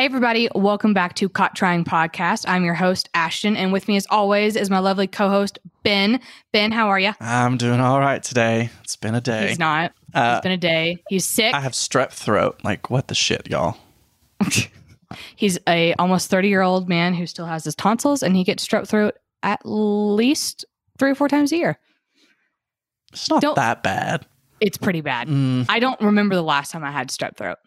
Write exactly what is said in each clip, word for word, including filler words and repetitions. Hey, everybody. Welcome back to Caught Trying Podcast. I'm your host, Ashton, and with me as always is my lovely co-host, Ben. Ben, how are you? I'm doing all right today. It's been a day. He's not. Uh, it's been a day. He's sick. I have strep throat. Like, what the shit, y'all? He's a almost thirty-year-old man who still has his tonsils, and he gets strep throat at least three or four times a year. It's not don't, that bad. It's pretty bad. Mm. I don't remember the last time I had strep throat.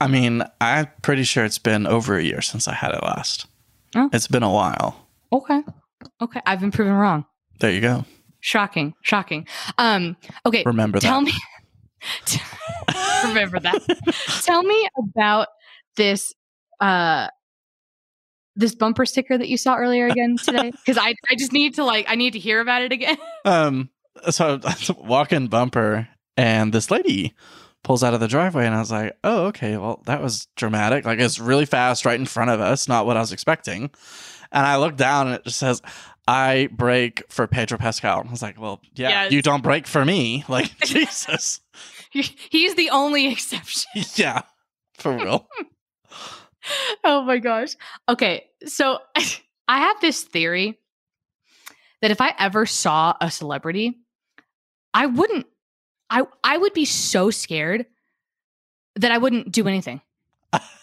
I mean, I'm pretty sure it's been over a year since I had it last. Oh. It's been a while. Okay. Okay. I've been proven wrong. There you go. Shocking. Shocking. Um, okay. Remember that. Tell me. Remember that. Tell me about this uh, this bumper sticker that you saw earlier again today. Because I, I just need to like, I need to hear about it again. um. So I was walking bumper and this lady pulls out of the driveway and I was like, oh, okay, well, that was dramatic. Like, it's really fast right in front of us. Not what I was expecting. And I look down and it just says, I brake for Pedro Pascal. I was like, well, yeah, yes. You don't brake for me. Like, Jesus. He's the only exception. Yeah, for real. Oh, my gosh. Okay, so I have this theory that if I ever saw a celebrity, I wouldn't I, I would be so scared that I wouldn't do anything. I,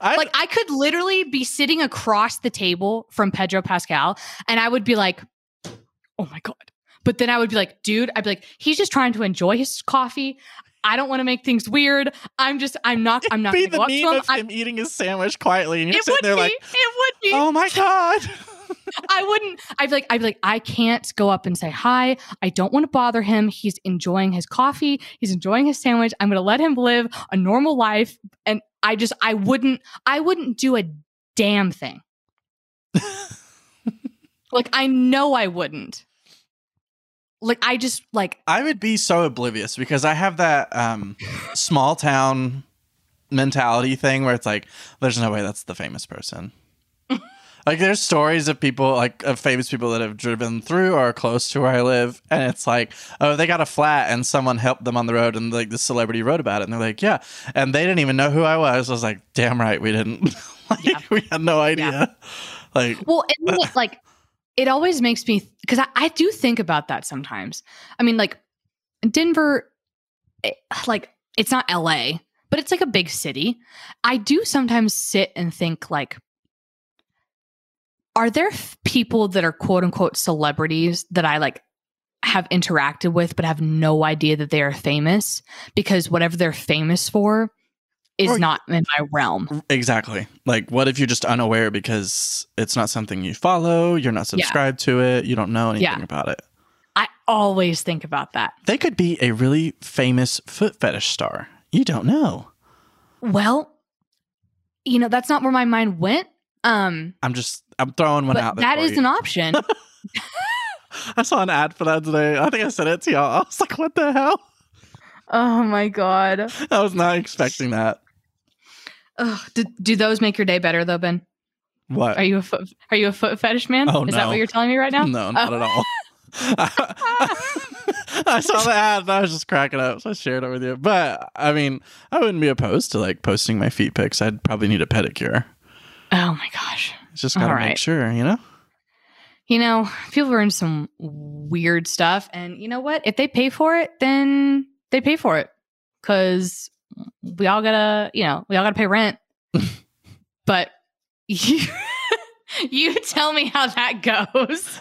like, I could literally be sitting across the table from Pedro Pascal, and I would be like, oh, my God. But then I would be like, dude, I'd be like, he's just trying to enjoy his coffee. I don't want to make things weird. I'm just, I'm not, I'm not going to go up to him. Of him eating his sandwich quietly, and you're sitting there be, like, it would be. Oh, my God. I wouldn't, I'd be like, I'd be like, I can't go up and say hi. I don't want to bother him. He's enjoying his coffee. He's enjoying his sandwich. I'm going to let him live a normal life. And I just, I wouldn't, I wouldn't do a damn thing. Like, I know I wouldn't. Like, I just like, I would be so oblivious because I have that um, small town mentality thing where it's like, there's no way that's the famous person. Like, there's stories of people, like, of famous people that have driven through or close to where I live, and it's like, oh, they got a flat, and someone helped them on the road, and, like, the celebrity wrote about it, and they're like, yeah, and they didn't even know who I was. I was like, damn right, we didn't. Like, yeah. We had no idea. Yeah. Like, well, and it, like, it always makes me, because I, I do think about that sometimes. I mean, like, Denver, it, like, it's not L A, but it's, like, a big city. I do sometimes sit and think, like, are there f- people that are quote unquote celebrities that I like have interacted with, but have no idea that they are famous because whatever they're famous for is or, not in my realm. Exactly. Like, what if you're just unaware because it's not something you follow, you're not subscribed yeah. to it, you don't know anything yeah. about it. I always think about that. They could be a really famous foot fetish star. You don't know. Well, you know, that's not where my mind went. Um, I'm just, I'm throwing one but out there. That is you. An option. I saw an ad for that today. I think I sent it to y'all. I was like, what the hell? Oh my God. I was not expecting that. Ugh, do, do those make your day better though, Ben? What? Are you a foot, are you a foot fetish man? Oh, is no. that what you're telling me right now? No, not oh. at all. I, I saw the ad and I was just cracking up, so I shared it with you. But I mean, I wouldn't be opposed to like posting my feet pics. I'd probably need a pedicure. Oh my gosh. Just gotta right. make sure, you know? You know, people are into some weird stuff. And you know what? If they pay for it, then they pay for it. Cause we all gotta, you know, we all gotta pay rent. But you, you tell me how that goes.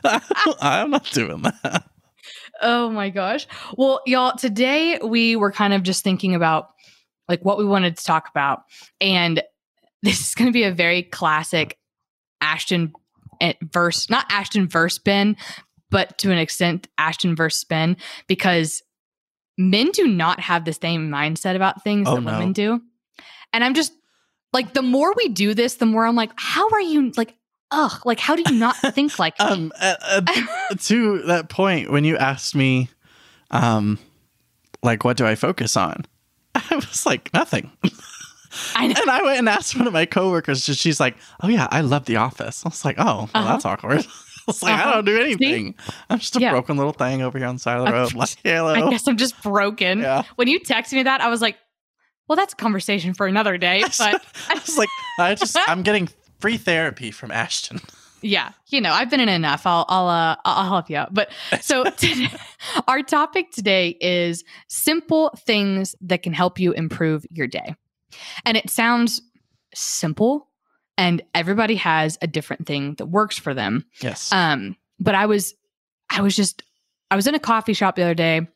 I'm not doing that. Oh my gosh. Well, y'all, today we were kind of just thinking about like what we wanted to talk about. And this is going to be a very classic Ashton verse, not Ashton verse Ben, but to an extent Ashton verse Ben, because men do not have the same mindset about things oh, that no. women do. And I'm just like, the more we do this, the more I'm like, how are you like, ugh, like, how do you not think like um, uh, uh, to that point when you asked me, um, like, what do I focus on? I was like, nothing. I know. And I went and asked one of my coworkers. She's like, "Oh yeah, I love The Office." I was like, "Oh, well, uh-huh. that's awkward." I was like, uh-huh. "I don't do anything. See? I'm just a yeah. broken little thing over here on the side of the road." Like, hello. I guess I'm just broken. Yeah. When you texted me that, I was like, Well, that's a conversation for another day. But I was like, I just I'm getting free therapy from Ashton. Yeah, you know, I've been in enough. I'll I'll uh, I'll help you out. But so today, our topic today is simple things that can help you improve your day. And it sounds simple, and everybody has a different thing that works for them. Yes. Um, but I was I was just I was in a coffee shop the other day.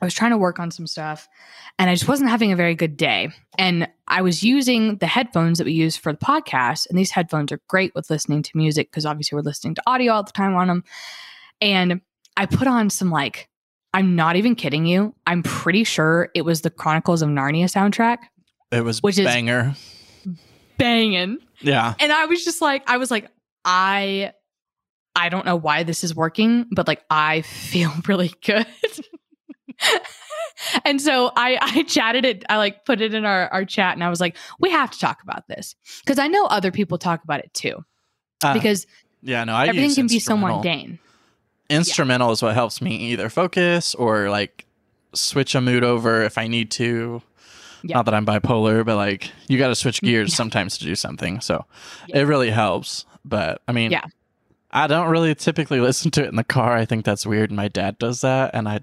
I was trying to work on some stuff and I just wasn't having a very good day. And I was using the headphones that we use for the podcast. And these headphones are great with listening to music because obviously we're listening to audio all the time on them. And I put on some, like, I'm not even kidding you, I'm pretty sure it was the Chronicles of Narnia soundtrack. It was which banger. Is banging. Yeah. And I was just like, I was like, I, I don't know why this is working, but like, I feel really good. And so I, I chatted it. I like put it in our, our chat and I was like, we have to talk about this because I know other people talk about it too, uh, because yeah, no, I everything can be so mundane. Instrumental yeah. is what helps me either focus or like switch a mood over if I need to. Yeah. Not that I'm bipolar, but like you got to switch gears yeah. sometimes to do something. So yeah. it really helps. But I mean, yeah. I don't really typically listen to it in the car. I think that's weird. My dad does that. And I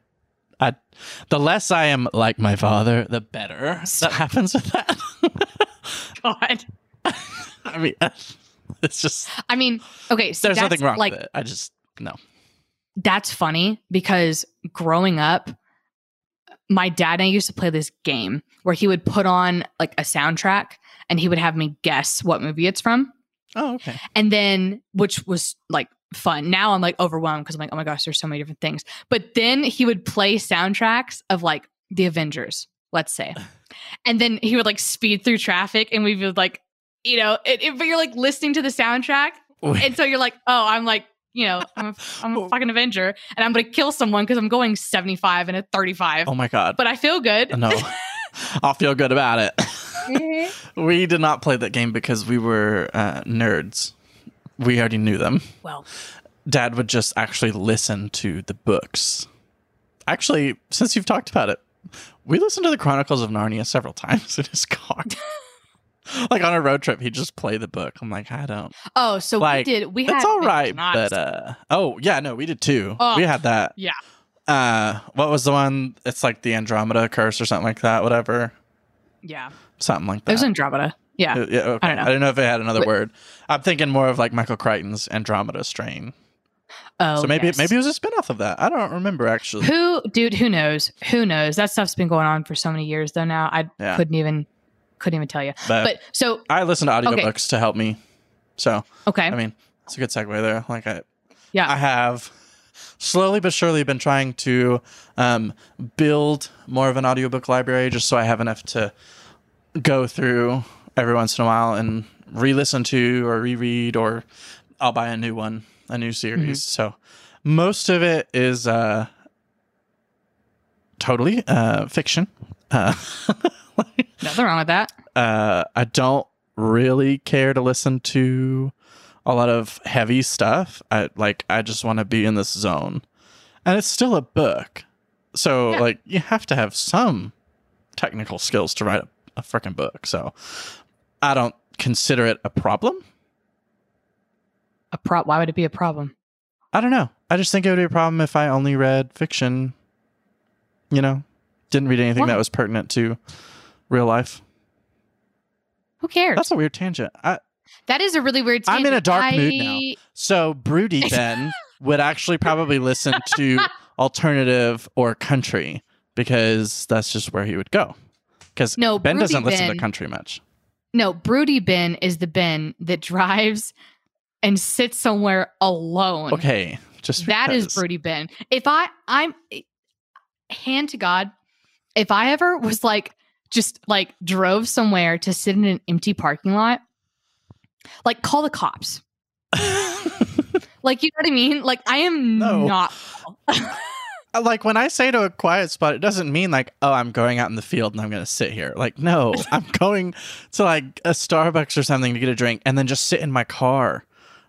I, the less I am like my father, the better that happens with that. God. I mean, it's just... I mean, okay. So there's nothing wrong like, with it. I just, no. That's funny because growing up, my dad and I used to play this game where he would put on like a soundtrack and he would have me guess what movie it's from. Oh, okay. And then, which was like... fun. Now I'm like overwhelmed because I'm like, oh my gosh, there's so many different things. But then he would play soundtracks of like the Avengers, let's say. And then he would like speed through traffic and we would like, you know, it, it, but you're like listening to the soundtrack. And so you're like, oh, I'm like, you know, I'm a, I'm a fucking Avenger and I'm going to kill someone because I'm going seventy-five and a thirty-five. Oh my God. But I feel good. No, I'll feel good about it. Mm-hmm. We did not play that game because we were uh, nerds. We already knew them. Well, Dad would just actually listen to the books. Actually, since you've talked about it, we listened to the Chronicles of Narnia several times in his car. Like on a road trip, he'd just play the book. I'm like, I don't. Oh, so like, we did. We had. It's all right, but uh, oh yeah, no, we did too. Oh, we had that. Yeah. Uh, what was the one? It's like the Andromeda Curse or something like that. Whatever. Yeah. Something like that. It was Andromeda. Yeah, yeah okay. I don't know. I don't know if it had another Wait. word. I'm thinking more of like Michael Crichton's Andromeda Strain. Oh, so maybe yes. maybe it was a spinoff of that. I don't remember actually. Who, dude? Who knows? Who knows? That stuff's been going on for so many years though. Now I yeah. couldn't even couldn't even tell you. But, but so I listen to audiobooks okay. to help me. So okay, I mean it's a good segue there. Like I, yeah, I have slowly but surely been trying to um, build more of an audiobook library just so I have enough to go through every once in a while and re-listen to or reread, or I'll buy a new one, a new series. Mm-hmm. So most of it is uh, totally uh, fiction. Uh, Nothing wrong with that. Uh, I don't really care to listen to a lot of heavy stuff. I like. I just want to be in this zone. And it's still a book. So yeah. like you have to have some technical skills to write a, a freaking book. So... I don't consider it a problem. A pro? Why would it be a problem? I don't know. I just think it would be a problem if I only read fiction. You know, didn't read anything what? that was pertinent to real life. Who cares? That's a weird tangent. I, that is a really weird tangent. I'm in a dark I... mood now. So Broody Ben would actually probably listen to alternative or country because that's just where he would go. Because no, Ben Broody doesn't listen Ben. to country much. No, Broody Ben is the Ben that drives and sits somewhere alone. Okay, just that because. is Broody Ben. If I, I'm, hand to God, if I ever was like, just like drove somewhere to sit in an empty parking lot, like call the cops. Like, you know what I mean? Like, I am no. not. Like, when I say to a quiet spot, it doesn't mean like, oh, I'm going out in the field and I'm going to sit here. Like, no, I'm going to like a Starbucks or something to get a drink and then just sit in my car.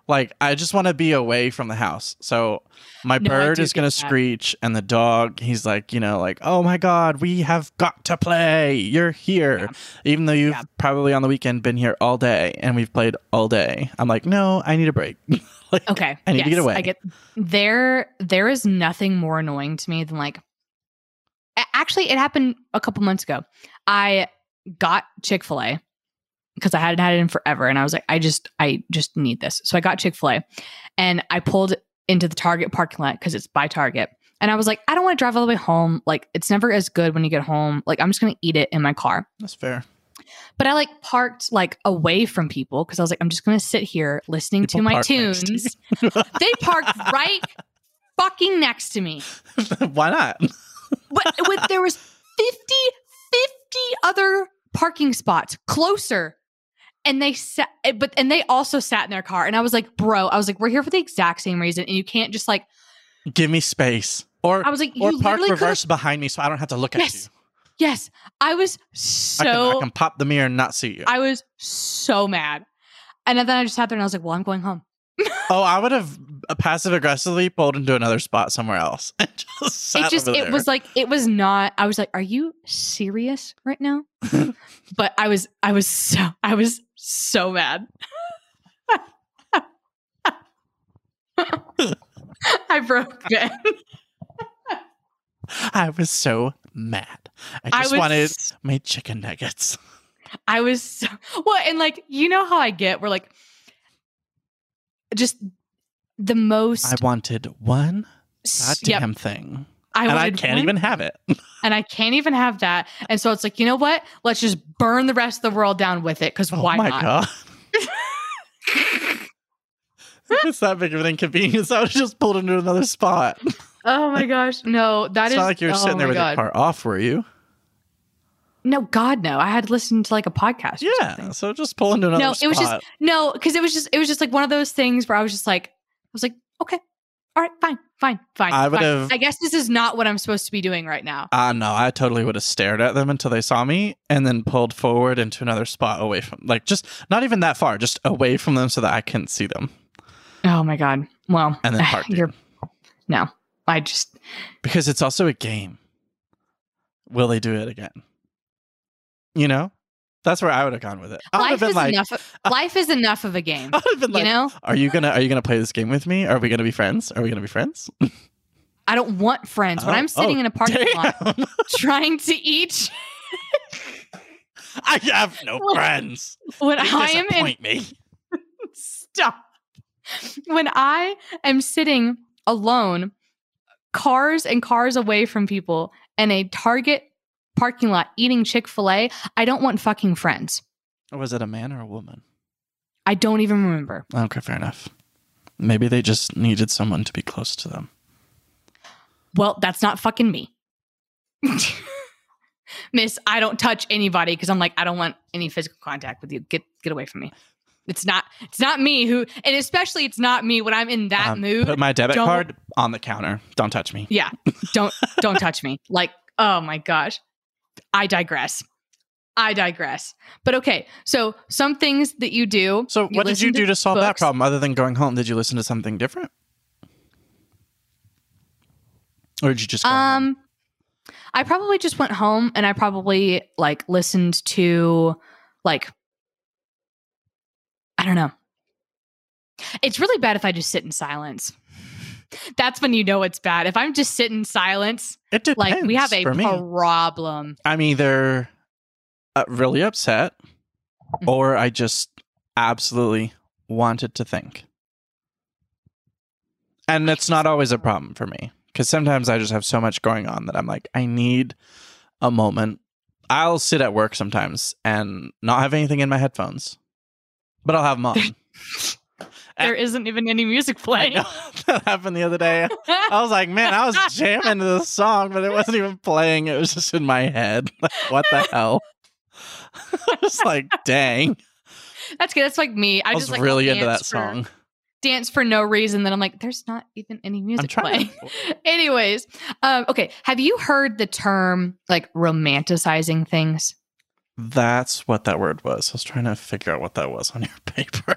Like, I just want to be away from the house. So my no, bird is going to screech, and the dog, he's like, you know, like, oh my God, we have got to play. You're here. Yeah. Even though you've yeah. probably on the weekend been here all day and we've played all day. I'm like, no, I need a break. Like, okay. I need yes, to get away. I get there. There is nothing more annoying to me than like, actually, it happened a couple months ago. I got Chick-fil-A. Because I hadn't had it in forever. And I was like, I just, I just need this. So I got Chick-fil-A and I pulled into the Target parking lot because it's by Target. And I was like, I don't want to drive all the way home. Like, it's never as good when you get home. Like, I'm just going to eat it in my car. That's fair. But I like parked like away from people because I was like, I'm just going to sit here listening people to my tunes. To they parked right fucking next to me. Why not? But with, there was fifty, fifty other parking spots closer. And they sat, but and they also sat in their car, and I was like, "Bro, I was like, we're here for the exact same reason, and you can't just like give me space." Or I was like, "Or you park reverse could've... behind me, so I don't have to look yes. at you." Yes, I was so I can, I can pop the mirror and not see you. I was so mad, and then I just sat there and I was like, "Well, I'm going home." Oh, I would have passive aggressively pulled into another spot somewhere else and just sat it just over there. It was like it was not. I was like, "Are you serious right now?" But I was, I was so, I was. So mad. I broke Ben. I was so mad. I just I was, wanted my chicken nuggets. I was so well, and like, you know how I get where like just the most I wanted one goddamn yep. thing. I and I can't one, even have it. And I can't even have that. And so it's like, you know what? Let's just burn the rest of the world down with it. Because oh why my not? God. It's that big of an inconvenience. I would have just pulled into another spot. Oh my gosh. No, that it's is not like you were oh sitting there with God. Your car off, were you? No, God, no. I had listened to like a podcast. Or yeah. Something. So just pull into another no, spot. No, it was just, no, because it was just, it was just like one of those things where I was just like, I was like, okay. All right, fine, fine, fine. I would fine. have. I guess this is not what I'm supposed to be doing right now. Uh, no, I totally would have stared at them until they saw me and then pulled forward into another spot away from, like, just not even that far, just away from them so that I couldn't see them. Oh my God. Well, and then parked you're, no, I just. Because it's also a game. Will they do it again? You know? That's where I would have gone with it. I life, been is like, enough of, uh, life is enough of a game. I would have been like, you know? Are you gonna Are you gonna play this game with me? Are we gonna be friends? Are we gonna be friends? I don't want friends. Oh, when I'm sitting oh, in a parking damn. lot trying to eat, I have no friends. When you I am in, me. Stop. When I am sitting alone, cars and cars away from people, and a Target parking lot eating Chick-fil-A, I don't want fucking friends. Was it a man or a woman? I don't even remember. Okay, fair enough. Maybe they just needed someone to be close to them. Well, that's not fucking me. Miss, I don't touch anybody because I'm like, I don't want any physical contact with you. Get get away from me. It's not it's not me who, and especially it's not me when I'm in that um, mood. Put my debit don't, card on the counter. Don't touch me. Yeah. Don't don't touch me. Like, oh my gosh. I digress. I digress. But okay, so some things that you do. So what did you do to solve that problem other than going home? Did you listen to something different? Or did you just go Um home? I probably just went home and I probably like listened to like I don't know. It's really bad if I just sit in silence. That's when you know it's bad. If I'm just sitting in silence, it depends, like we have a problem. I'm either uh, really upset mm-hmm. or I just absolutely wanted to think. And it's not always a problem for me because sometimes I just have so much going on that I'm like, I need a moment. I'll sit at work sometimes and not have anything in my headphones, but I'll have them on. There isn't even any music playing. That happened the other day. I was like, man, I was jamming to this song, but it wasn't even playing. It was just in my head. Like, what the hell? I was like, dang. That's good. That's like me. I, I was just like, really into that for, song. Dance for no reason. Then I'm like, there's not even any music playing. To... Anyways. Um, okay. Have you heard the term like romanticizing things? That's what that word was. I was trying to figure out what that was on your paper.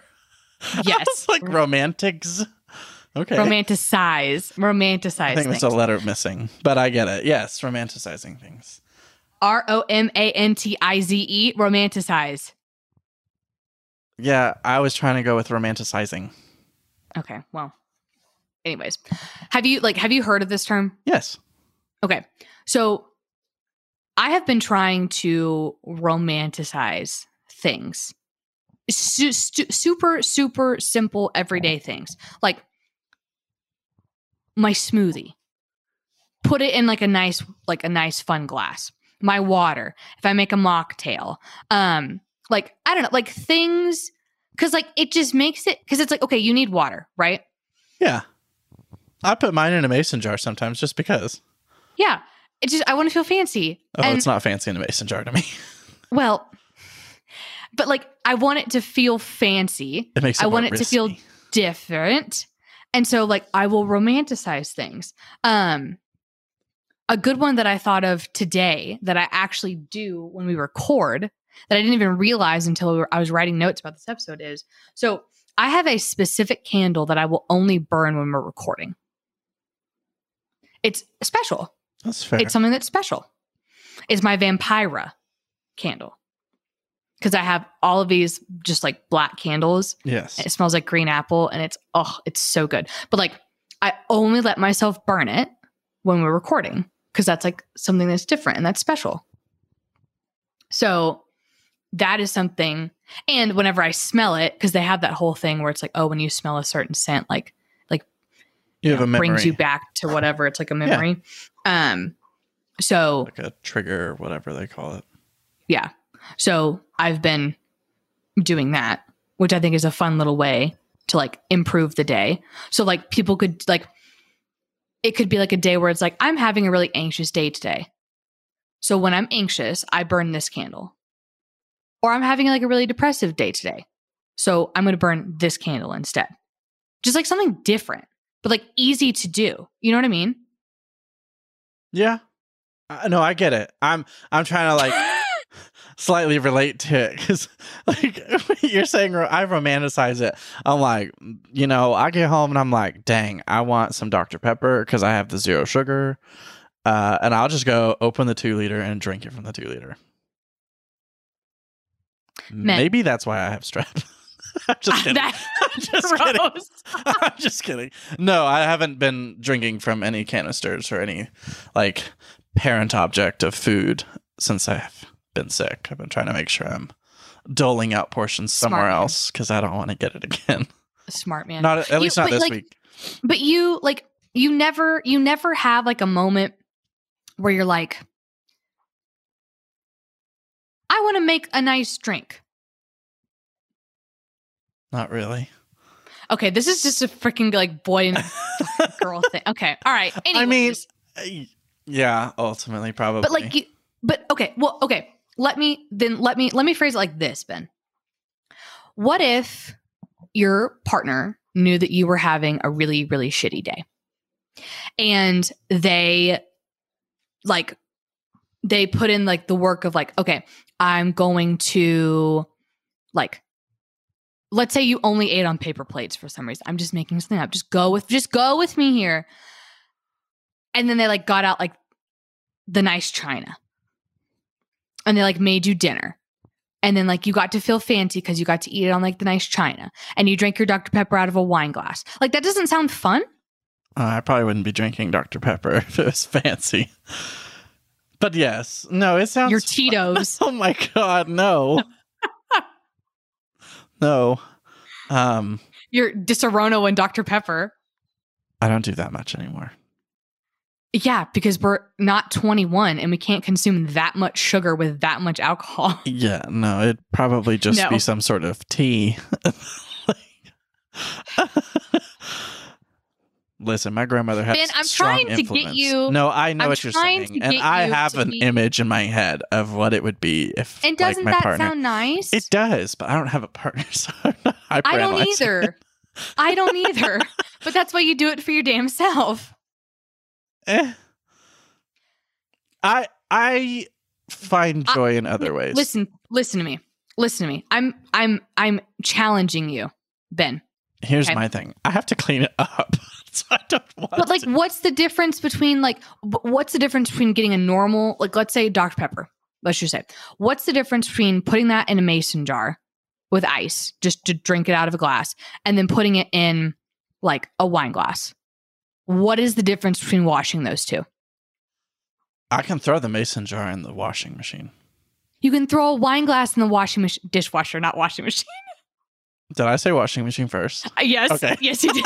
Yes. Like romantics. Okay. Romanticize. Romanticize. I think things. That's a letter missing, but I get it. Yes. Romanticizing things. R O M A N T I Z E. Romanticize. Yeah. I was trying to go with romanticizing. Okay. Well, anyways, have you like, have you heard of this term? Yes. Okay. So I have been trying to romanticize things. Su- su- super, super simple everyday things. Like my smoothie. Put it in like a nice, like a nice fun glass. My water. If I make a mocktail. Um, like, I don't know, like things, because like it just makes it, because it's like, okay, you need water, right? Yeah. I put mine in a mason jar sometimes just because. Yeah. It's just, I want to feel fancy. Oh, and, it's not fancy in a mason jar to me. Well, but like, I want it to feel fancy. It makes it I want it risky. To feel different. And so like, I will romanticize things. Um, a good one that I thought of today that I actually do when we record that I didn't even realize until we were, I was writing notes about this episode is, so I have a specific candle that I will only burn when we're recording. It's special. That's fair. It's something that's special. It's my Vampira candle. Because I have all of these just like black candles. Yes. It smells like green apple and it's, oh, it's so good. But like, I only let myself burn it when we're recording because that's like something that's different and that's special. So that is something. And whenever I smell it, because they have that whole thing where it's like, oh, when you smell a certain scent, like, like you, you have know, a memory. Brings you back to whatever. It's like a memory. Yeah. Um, so like a trigger or whatever they call it. Yeah. So I've been doing that, which I think is a fun little way to like improve the day. So like people could like, it could be like a day where it's like, I'm having a really anxious day today. So when I'm anxious, I burn this candle. Or I'm having like a really depressive day today. So I'm going to burn this candle instead. Just like something different, but like easy to do. You know what I mean? Yeah. Uh, no, I get it. I'm, I'm trying to like slightly relate to it because like you're saying I romanticize it. I'm like, you know, I get home and I'm like, dang, I want some Dr Pepper because I have the zero sugar. Uh, and I'll just go open the two liter and drink it from the two liter. Men. Maybe that's why I have strep. I'm just kidding. I'm just kidding. I'm just kidding. No, I haven't been drinking from any canisters or any like parent object of food since I've been sick. I've been trying to make sure I'm doling out portions somewhere Smart else because I don't want to get it again. Smart man. Not at least you, not this like, week. But you like you never you never have like a moment where you're like, I want to make a nice drink. Not really. Okay, this is just a freaking like boy and girl thing. Okay, all right. Anyways. I mean, yeah, ultimately probably. But like, you, but okay, well, okay. Let me then let me let me phrase it like this, Ben. What if your partner knew that you were having a really really shitty day, and they like. They put in like the work of like, okay, I'm going to like, let's say you only ate on paper plates for some reason. I'm just making something up. Just go with, just go with me here. And then they like got out like the nice china and they like made you dinner. And then like you got to feel fancy because you got to eat it on like the nice china and you drank your Dr Pepper out of a wine glass. Like that doesn't sound fun. Uh, I probably wouldn't be drinking Dr Pepper if it was fancy. But yes, no, it sounds... Your Tito's. Oh my God, no. No. Um, Your Disaronno and Dr Pepper. I don't do that much anymore. Yeah, because we're not twenty-one and we can't consume that much sugar with that much alcohol. Yeah, no, it'd probably just no. be some sort of tea. Listen, my grandmother had Ben, I'm strong trying influence. To get you. No, I know I'm what you're saying, and I have an be... image in my head of what it would be if. And doesn't like, my that partner... sound nice? It does, but I don't have a partner, so I'm not I don't either. I don't either. But that's why you do it for your damn self. Eh. I I find joy I, in other ways. Listen, listen to me. Listen to me. I'm I'm I'm challenging you. Ben. Here's okay. my thing. I have to clean it up. So I don't want But like, to. what's the difference between like, what's the difference between getting a normal, like let's say Dr Pepper, let's just say, what's the difference between putting that in a mason jar with ice just to drink it out of a glass and then putting it in like a wine glass? What is the difference between washing those two? I can throw the mason jar in the washing machine. You can throw a wine glass in the washing machine, dishwasher, not washing machine. Did I say washing machine first? Uh, yes. Okay. Yes, you did.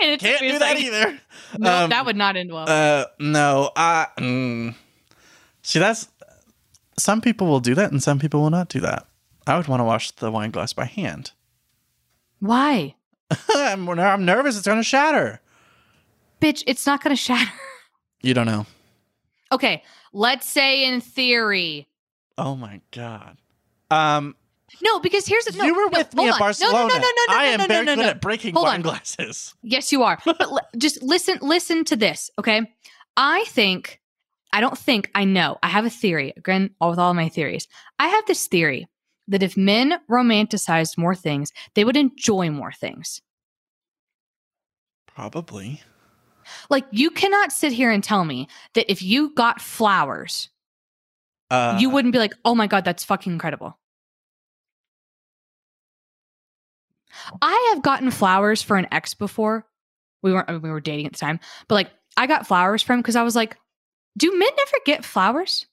And it Can't do that like, either. No, um, that would not end well. Uh, no, I mm, see. That's some people will do that, and some people will not do that. I would want to wash the wine glass by hand. Why? I'm, I'm nervous. It's going to shatter. Bitch, it's not going to shatter. You don't know. Okay, let's say in theory. Oh my god. Um. No, because here's the no, you were no, with me at Barcelona. No, no, no, no, no, I am no, no, very no, no, good no. at breaking hold wine on. glasses. Yes, you are. But l- just listen, listen to this, okay? I think, I don't think, I know. I have a theory. Again, all with all my theories, I have this theory that if men romanticized more things, they would enjoy more things. Probably. Like you cannot sit here and tell me that if you got flowers, uh, you wouldn't be like, "Oh my god, that's fucking incredible." I have gotten flowers for an ex before. We weren't, I mean, we were dating at the time, but like I got flowers from because I was like, do men never get flowers?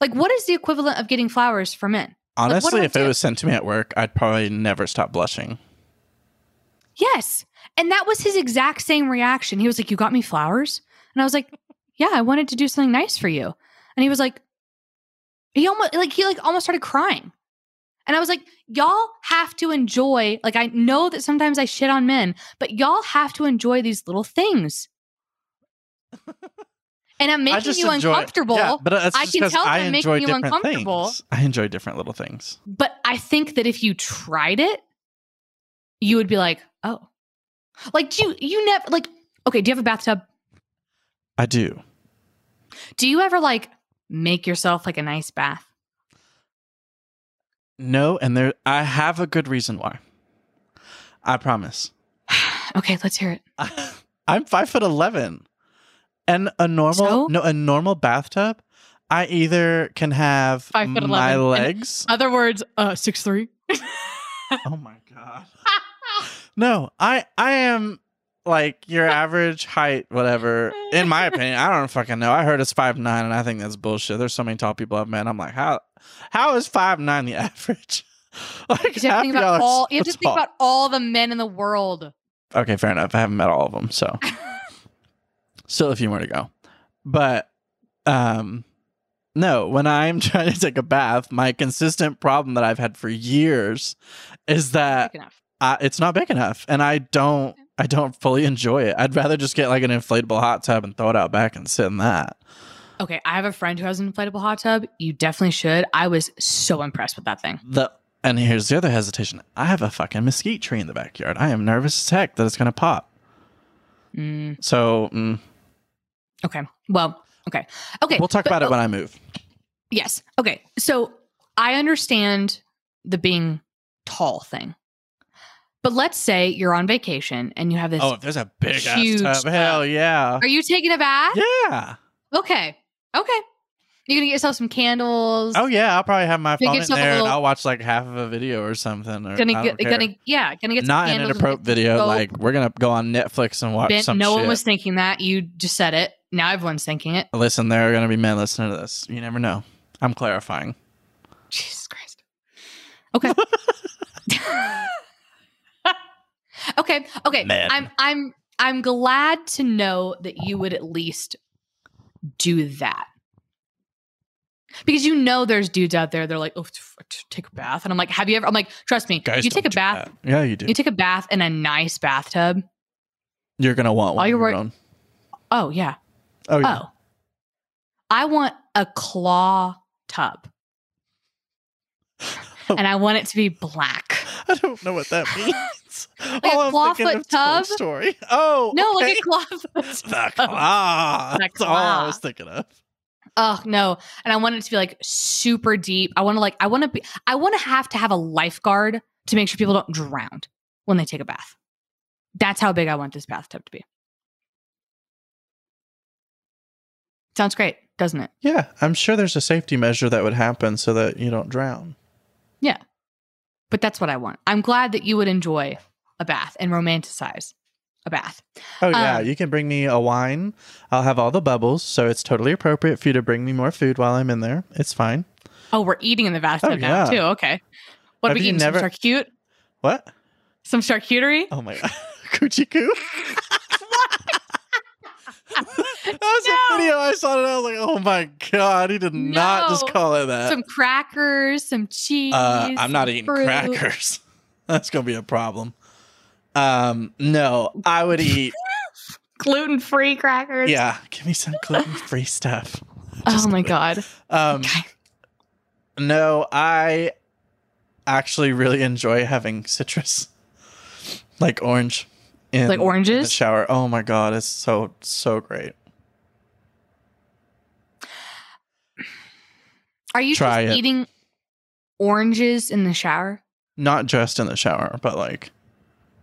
Like, what is the equivalent of getting flowers for men? Honestly, like, if do? it was sent to me at work, I'd probably never stop blushing. Yes. And that was his exact same reaction. He was like, you got me flowers? And I was like, yeah, I wanted to do something nice for you. And he was like, he almost like he like almost started crying. And I was like, y'all have to enjoy, like, I know that sometimes I shit on men, but y'all have to enjoy these little things. And I'm making you enjoy, uncomfortable. Yeah, but that's I can tell I I'm making you uncomfortable. Things. I enjoy different little things. But I think that if you tried it, you would be like, oh. Like, do you, you never, like, okay, do you have a bathtub? I do. Do you ever, like, make yourself, like, a nice bath? No, and there I have a good reason why. I promise. Okay, let's hear it. I, I'm five foot eleven, and a normal so? no a normal bathtub. I either can have five foot my eleven. legs. In other words, uh, six three. Oh my god! No, I I am like your average height, whatever. In my opinion, I don't fucking know. I heard it's five nine, and I think that's bullshit. There's so many tall people I've met. I'm like, how. How is five nine the average? Like, you have to think, about all, you have to think about all the men in the world. Okay, fair enough. I haven't met all of them, so still a few more to go. But um, no, when I'm trying to take a bath, my consistent problem that I've had for years is that I, it's not big enough, and I don't, I don't fully enjoy it. I'd rather just get like an inflatable hot tub and throw it out back and sit in that. Okay, I have a friend who has an inflatable hot tub. You definitely should. I was so impressed with that thing. The And here's the other hesitation. I have a fucking mesquite tree in the backyard. I am nervous as heck that it's going to pop. Mm. So, mm. Okay. Well, okay. Okay. We'll talk but, about it oh, when I move. Yes. Okay. So, I understand the being tall thing. But let's say you're on vacation and you have this. Oh, if there's a big huge ass tub. Hell yeah. Are you taking a bath? Yeah. Okay. Okay. You're going to get yourself some candles. Oh, yeah. I'll probably have my phone in there little, and I'll watch like half of a video or something. Or, gonna get, gonna, yeah. Going to get some Not candles. Not an appropriate video. Soap. Like, we're going to go on Netflix and watch ben, some no shit. No one was thinking that. You just said it. Now everyone's thinking it. Listen, there are going to be men listening to this. You never know. I'm clarifying. Jesus Christ. Okay. okay. Okay. Man. I'm, I'm, I'm glad to know that you would at least do that, because you know there's dudes out there, they're like, oh, take a bath, and I'm like, have you ever? I'm like, trust me, guys, you take a bath. Yeah, you do. You take a bath in a nice bathtub, you're gonna want one. All your own. Oh yeah. Oh yeah. Oh, I want a claw tub, and I want it to be black. I don't know what that means. Like a clawfoot tub? Toy Story. Oh, no, okay. Like a clawfoot tub. The claw. That's all I was thinking of. Oh no! And I want it to be like super deep. I want to like. I want to be. I want to have to have a lifeguard to make sure people don't drown when they take a bath. That's how big I want this bathtub to be. Sounds great, doesn't it? Yeah. I'm sure there's a safety measure that would happen so that you don't drown. Yeah. But that's what I want. I'm glad that you would enjoy a bath and romanticize a bath. Oh, yeah. Um, you can bring me a wine. I'll have all the bubbles. So it's totally appropriate for you to bring me more food while I'm in there. It's fine. Oh, we're eating in the bathtub oh, now, yeah. too. Okay. What, have we eaten never... some charcuterie? What? Some charcuterie? Oh, my God. Coochie coo. That was no. a video I saw, and I was like, oh, my God. He did no. not just call it that. Some crackers, some cheese. Uh, I'm not eating fruit. Crackers. That's going to be a problem. Um, no, I would eat gluten-free crackers. Yeah, give me some gluten-free stuff. Just oh my God. Um, okay. No, I actually really enjoy having citrus, like orange, in like oranges in the shower. Oh my God, it's so so great. Are you Try just it. eating oranges in the shower? Not just in the shower, but like.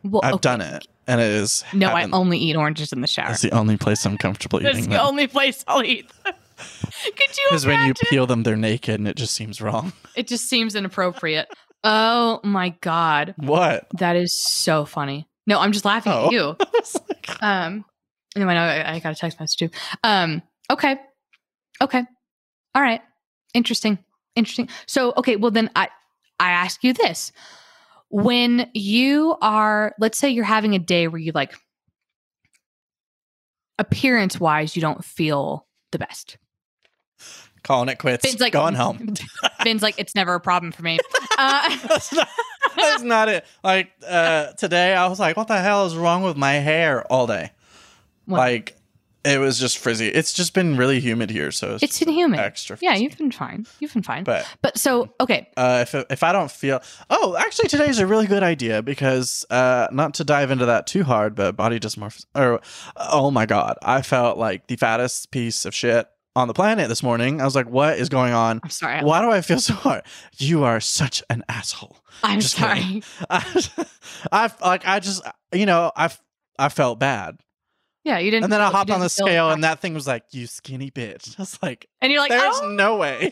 Well, I've okay. done it, and it is... No, I only eat oranges in the shower. It's the only place I'm comfortable eating them. It's the only place I'll eat them. Could you imagine? Because when you peel them, they're naked, and it just seems wrong. It just seems inappropriate. Oh, my God. What? That is so funny. No, I'm just laughing oh. at you. um, no, I know. I, I got a text message, too. Um, okay. Okay. All right. Interesting. Interesting. So, okay, well, then I, I ask you this. When you are, let's say you're having a day where you like, appearance wise, you don't feel the best. Calling it quits. Ben's like, going home. Ben's like, it's never a problem for me. Uh, that's, not, that's not it. Like uh, today I was like, what the hell is wrong with my hair all day? What? Like it was just frizzy. It's just been really humid here. So it's, it's been humid. Extra frizzy. Yeah, you've been fine. You've been fine. But, but so, okay. Uh, if, if I don't feel... Oh, actually, today's a really good idea because uh, not to dive into that too hard, but body dysmorphia... Or, oh, my God. I felt like the fattest piece of shit on the planet this morning. I was like, what is going on? I'm sorry. I'm Why do I feel so hard? You are such an asshole. I'm just sorry. I, I, like, I just... You know, I, I felt bad. Yeah, you didn't. And then I hopped on the scale, and that thing was like, "You skinny bitch." I was like, "And you're like, there's oh. no way."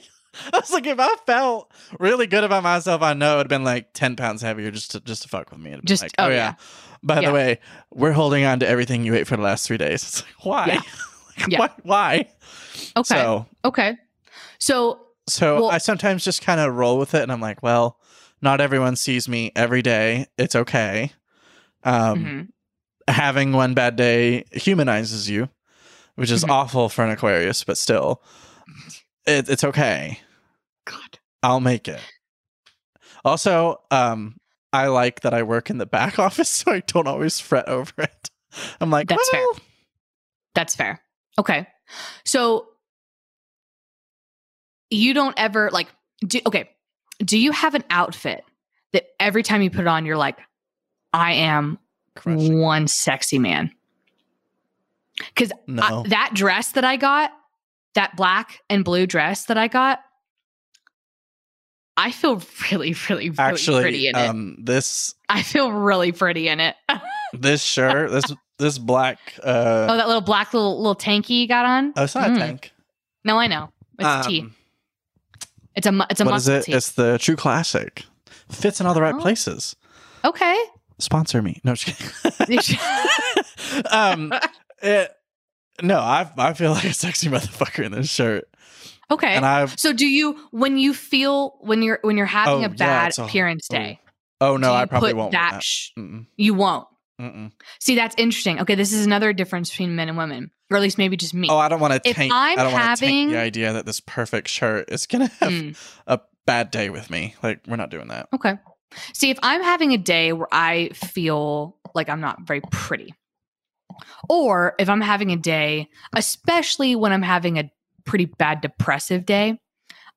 I was like, if I felt really good about myself, I know it'd been like ten pounds heavier just to just to fuck with me. It'd just been like, oh, oh yeah. yeah. By yeah. the way, we're holding on to everything you ate for the last three days. It's like, why? Yeah. like, yeah. Why? Why? Okay. So, okay. So. So well, I sometimes just kind of roll with it, and I'm like, well, not everyone sees me every day. It's okay. Um. Mm-hmm. Having one bad day humanizes you, which is mm-hmm. awful for an Aquarius, but still, it, it's okay. God, I'll make it. Also, um, I like that I work in the back office, so I don't always fret over it. I'm like, that's well. fair. That's fair. Okay, so you don't ever like do okay. Do you have an outfit that every time you put it on, you're like, I am. Crushing. One sexy man. Because no. that dress that I got, that black and blue dress that I got, I feel really, really, really Actually, pretty in um, it. This I feel really pretty in it. This shirt, this this black. Uh, oh, that little black little little tanky you got on. Oh, it's not mm. a tank. No, I know it's um, tee. It's a it's a what muscle is it? Tee. It's the True Classic. Fits in all the right oh. places. Okay. Sponsor me. No, just um, it, no, I I feel like a sexy motherfucker in this shirt. Okay, and I, so do you when you feel when you're when you're having oh, a bad yeah, appearance a, day? Oh, oh no, I probably won't. That, that. Sh- you won't. Mm-mm. See, that's interesting. Okay, this is another difference between men and women, or at least maybe just me. Oh, I don't want to tank. I'm I don't having tank the idea that this perfect shirt is gonna have mm. a bad day with me. Like we're not doing that. Okay. See, if I'm having a day where I feel like I'm not very pretty, or if I'm having a day, especially when I'm having a pretty bad depressive day,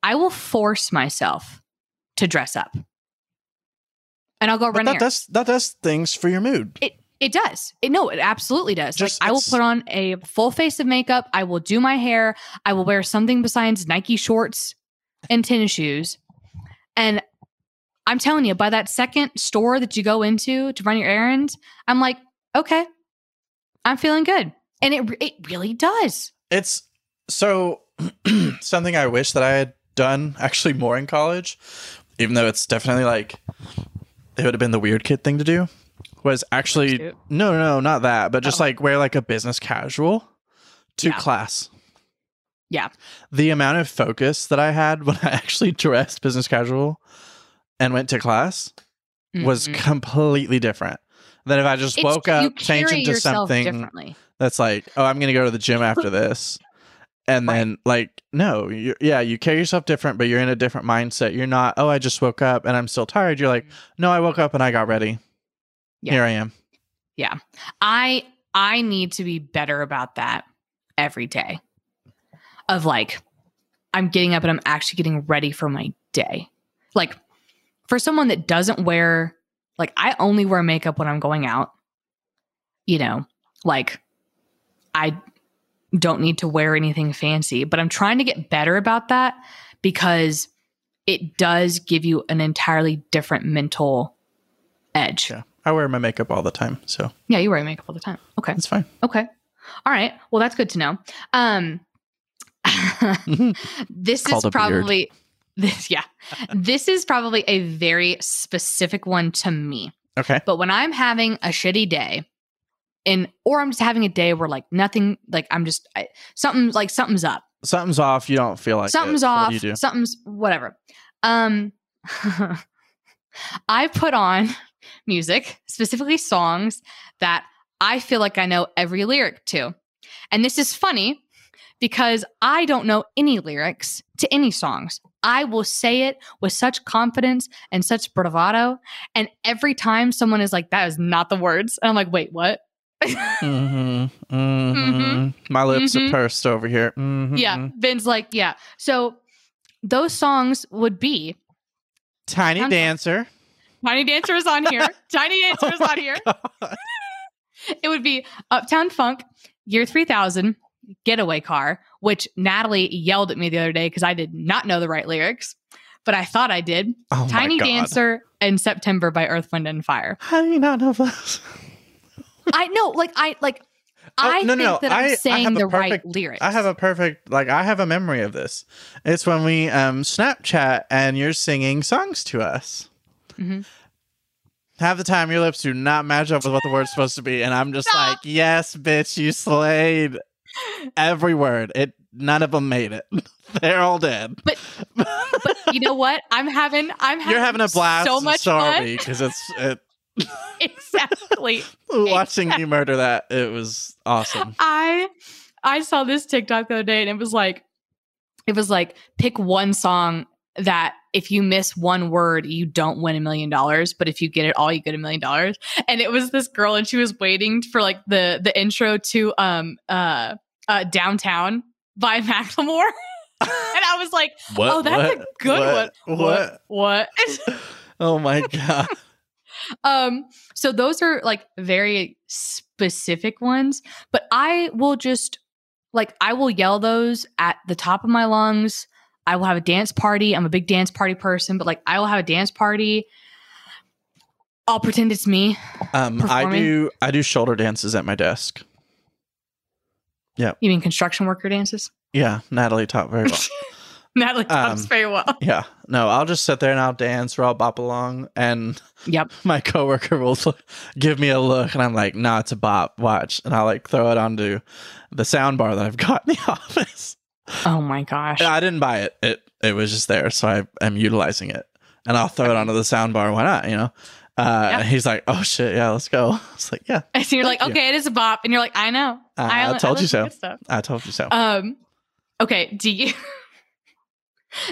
I will force myself to dress up, and I'll go run errands. That does that does things for your mood. It it does. It, no, it absolutely does. Just, like I will put on a full face of makeup. I will do my hair. I will wear something besides Nike shorts and tennis shoes, and I'm telling you, by that second store that you go into to run your errands, I'm like, okay, I'm feeling good. And it it really does. It's so something I wish that I had done actually more in college, even though it's definitely like it would have been the weird kid thing to do, was actually, no, no, no, not that, but just oh. like wear like a business casual to yeah. class. Yeah. The amount of focus that I had when I actually dressed business casual and went to class mm-hmm. was completely different than if I just it's, woke up, changed into something that's like, oh, I'm going to go to the gym after this. And right. then like, no, you, yeah, you carry yourself different, but you're in a different mindset. You're not, oh, I just woke up and I'm still tired. You're like, no, I woke up and I got ready. Yeah. Here I am. Yeah. I, I need to be better about that every day of like, I'm getting up and I'm actually getting ready for my day. Like, for someone that doesn't wear, like, I only wear makeup when I'm going out, you know, like, I don't need to wear anything fancy, but I'm trying to get better about that because it does give you an entirely different mental edge. Yeah. I wear my makeup all the time, so. Yeah, you wear your makeup all the time. Okay. That's fine. Okay. All right. Well, that's good to know. Um, this Called is probably... This, yeah, this is probably a very specific one to me. Okay. But when I'm having a shitty day and, or I'm just having a day where like nothing, like I'm just, I, something like something's up. Something's off. You don't feel like something's it. off. What do you do? Something's whatever. Um, I put on music, specifically songs that I feel like I know every lyric to. And this is funny because I don't know any lyrics to any songs. I will say it with such confidence and such bravado. And every time someone is like, that is not the words. And I'm like, wait, what? mm-hmm, mm-hmm. Mm-hmm. My lips mm-hmm. are pursed over here. Mm-hmm. Yeah. Ben's like, yeah. So those songs would be Tiny I'm, Dancer. Tiny Dancer is on here. Tiny Dancer is oh on here. It would be Uptown Funk, Year three thousand, Getaway Car, which Natalie yelled at me the other day because I did not know the right lyrics, but I thought I did. Oh, Tiny Dancer and September by Earth, Wind and Fire. How do you not know those? I know, like I like oh, I no, think no, that I, I'm saying the perfect, right lyrics. I have a perfect like I have a memory of this. It's when we um Snapchat and you're singing songs to us. Mm-hmm. Half the time your lips do not match up with what the word's supposed to be, and I'm just Stop. like, yes, bitch, you slayed. Every word, it none of them made it. They're all dead. But, but you know what? I'm having I'm having, You're having a blast. So much sorry, because it's it. Exactly. Watching exactly. you murder that, it was awesome. I I saw this TikTok the other day, and it was like it was like pick one song that if you miss one word, you don't win a million dollars. But if you get it all, you get a million dollars. And it was this girl, and she was waiting for like the the intro to um uh. Uh, Downtown by Macklemore. And I was like, what, oh, that's what, a good what, one. What? What? what? Oh my God. um, so those are like very specific ones, but I will just like, I will yell those at the top of my lungs. I will have a dance party. I'm a big dance party person, but like, I will have a dance party. I'll pretend it's me. Um, I do, I do shoulder dances at my desk. Yeah. You mean construction worker dances? Yeah. Natalie taught very well. Natalie um, taught very well. Yeah. No, I'll just sit there and I'll dance or I'll bop along. And yep. my coworker will give me a look and I'm like, nah, it's a bop. Watch. And I'll like throw it onto the sound bar that I've got in the office. Oh my gosh. I didn't buy it. It it was just there. So I, I'm utilizing it. And I'll throw it onto the sound bar. Why not? You know? Uh, yeah. He's like, oh shit, yeah, let's go. I was like, yeah. And so you're like, okay, you. It is a bop, and you're like, I know. Uh, I, I told I you so. I told you so. Um, okay. Do you?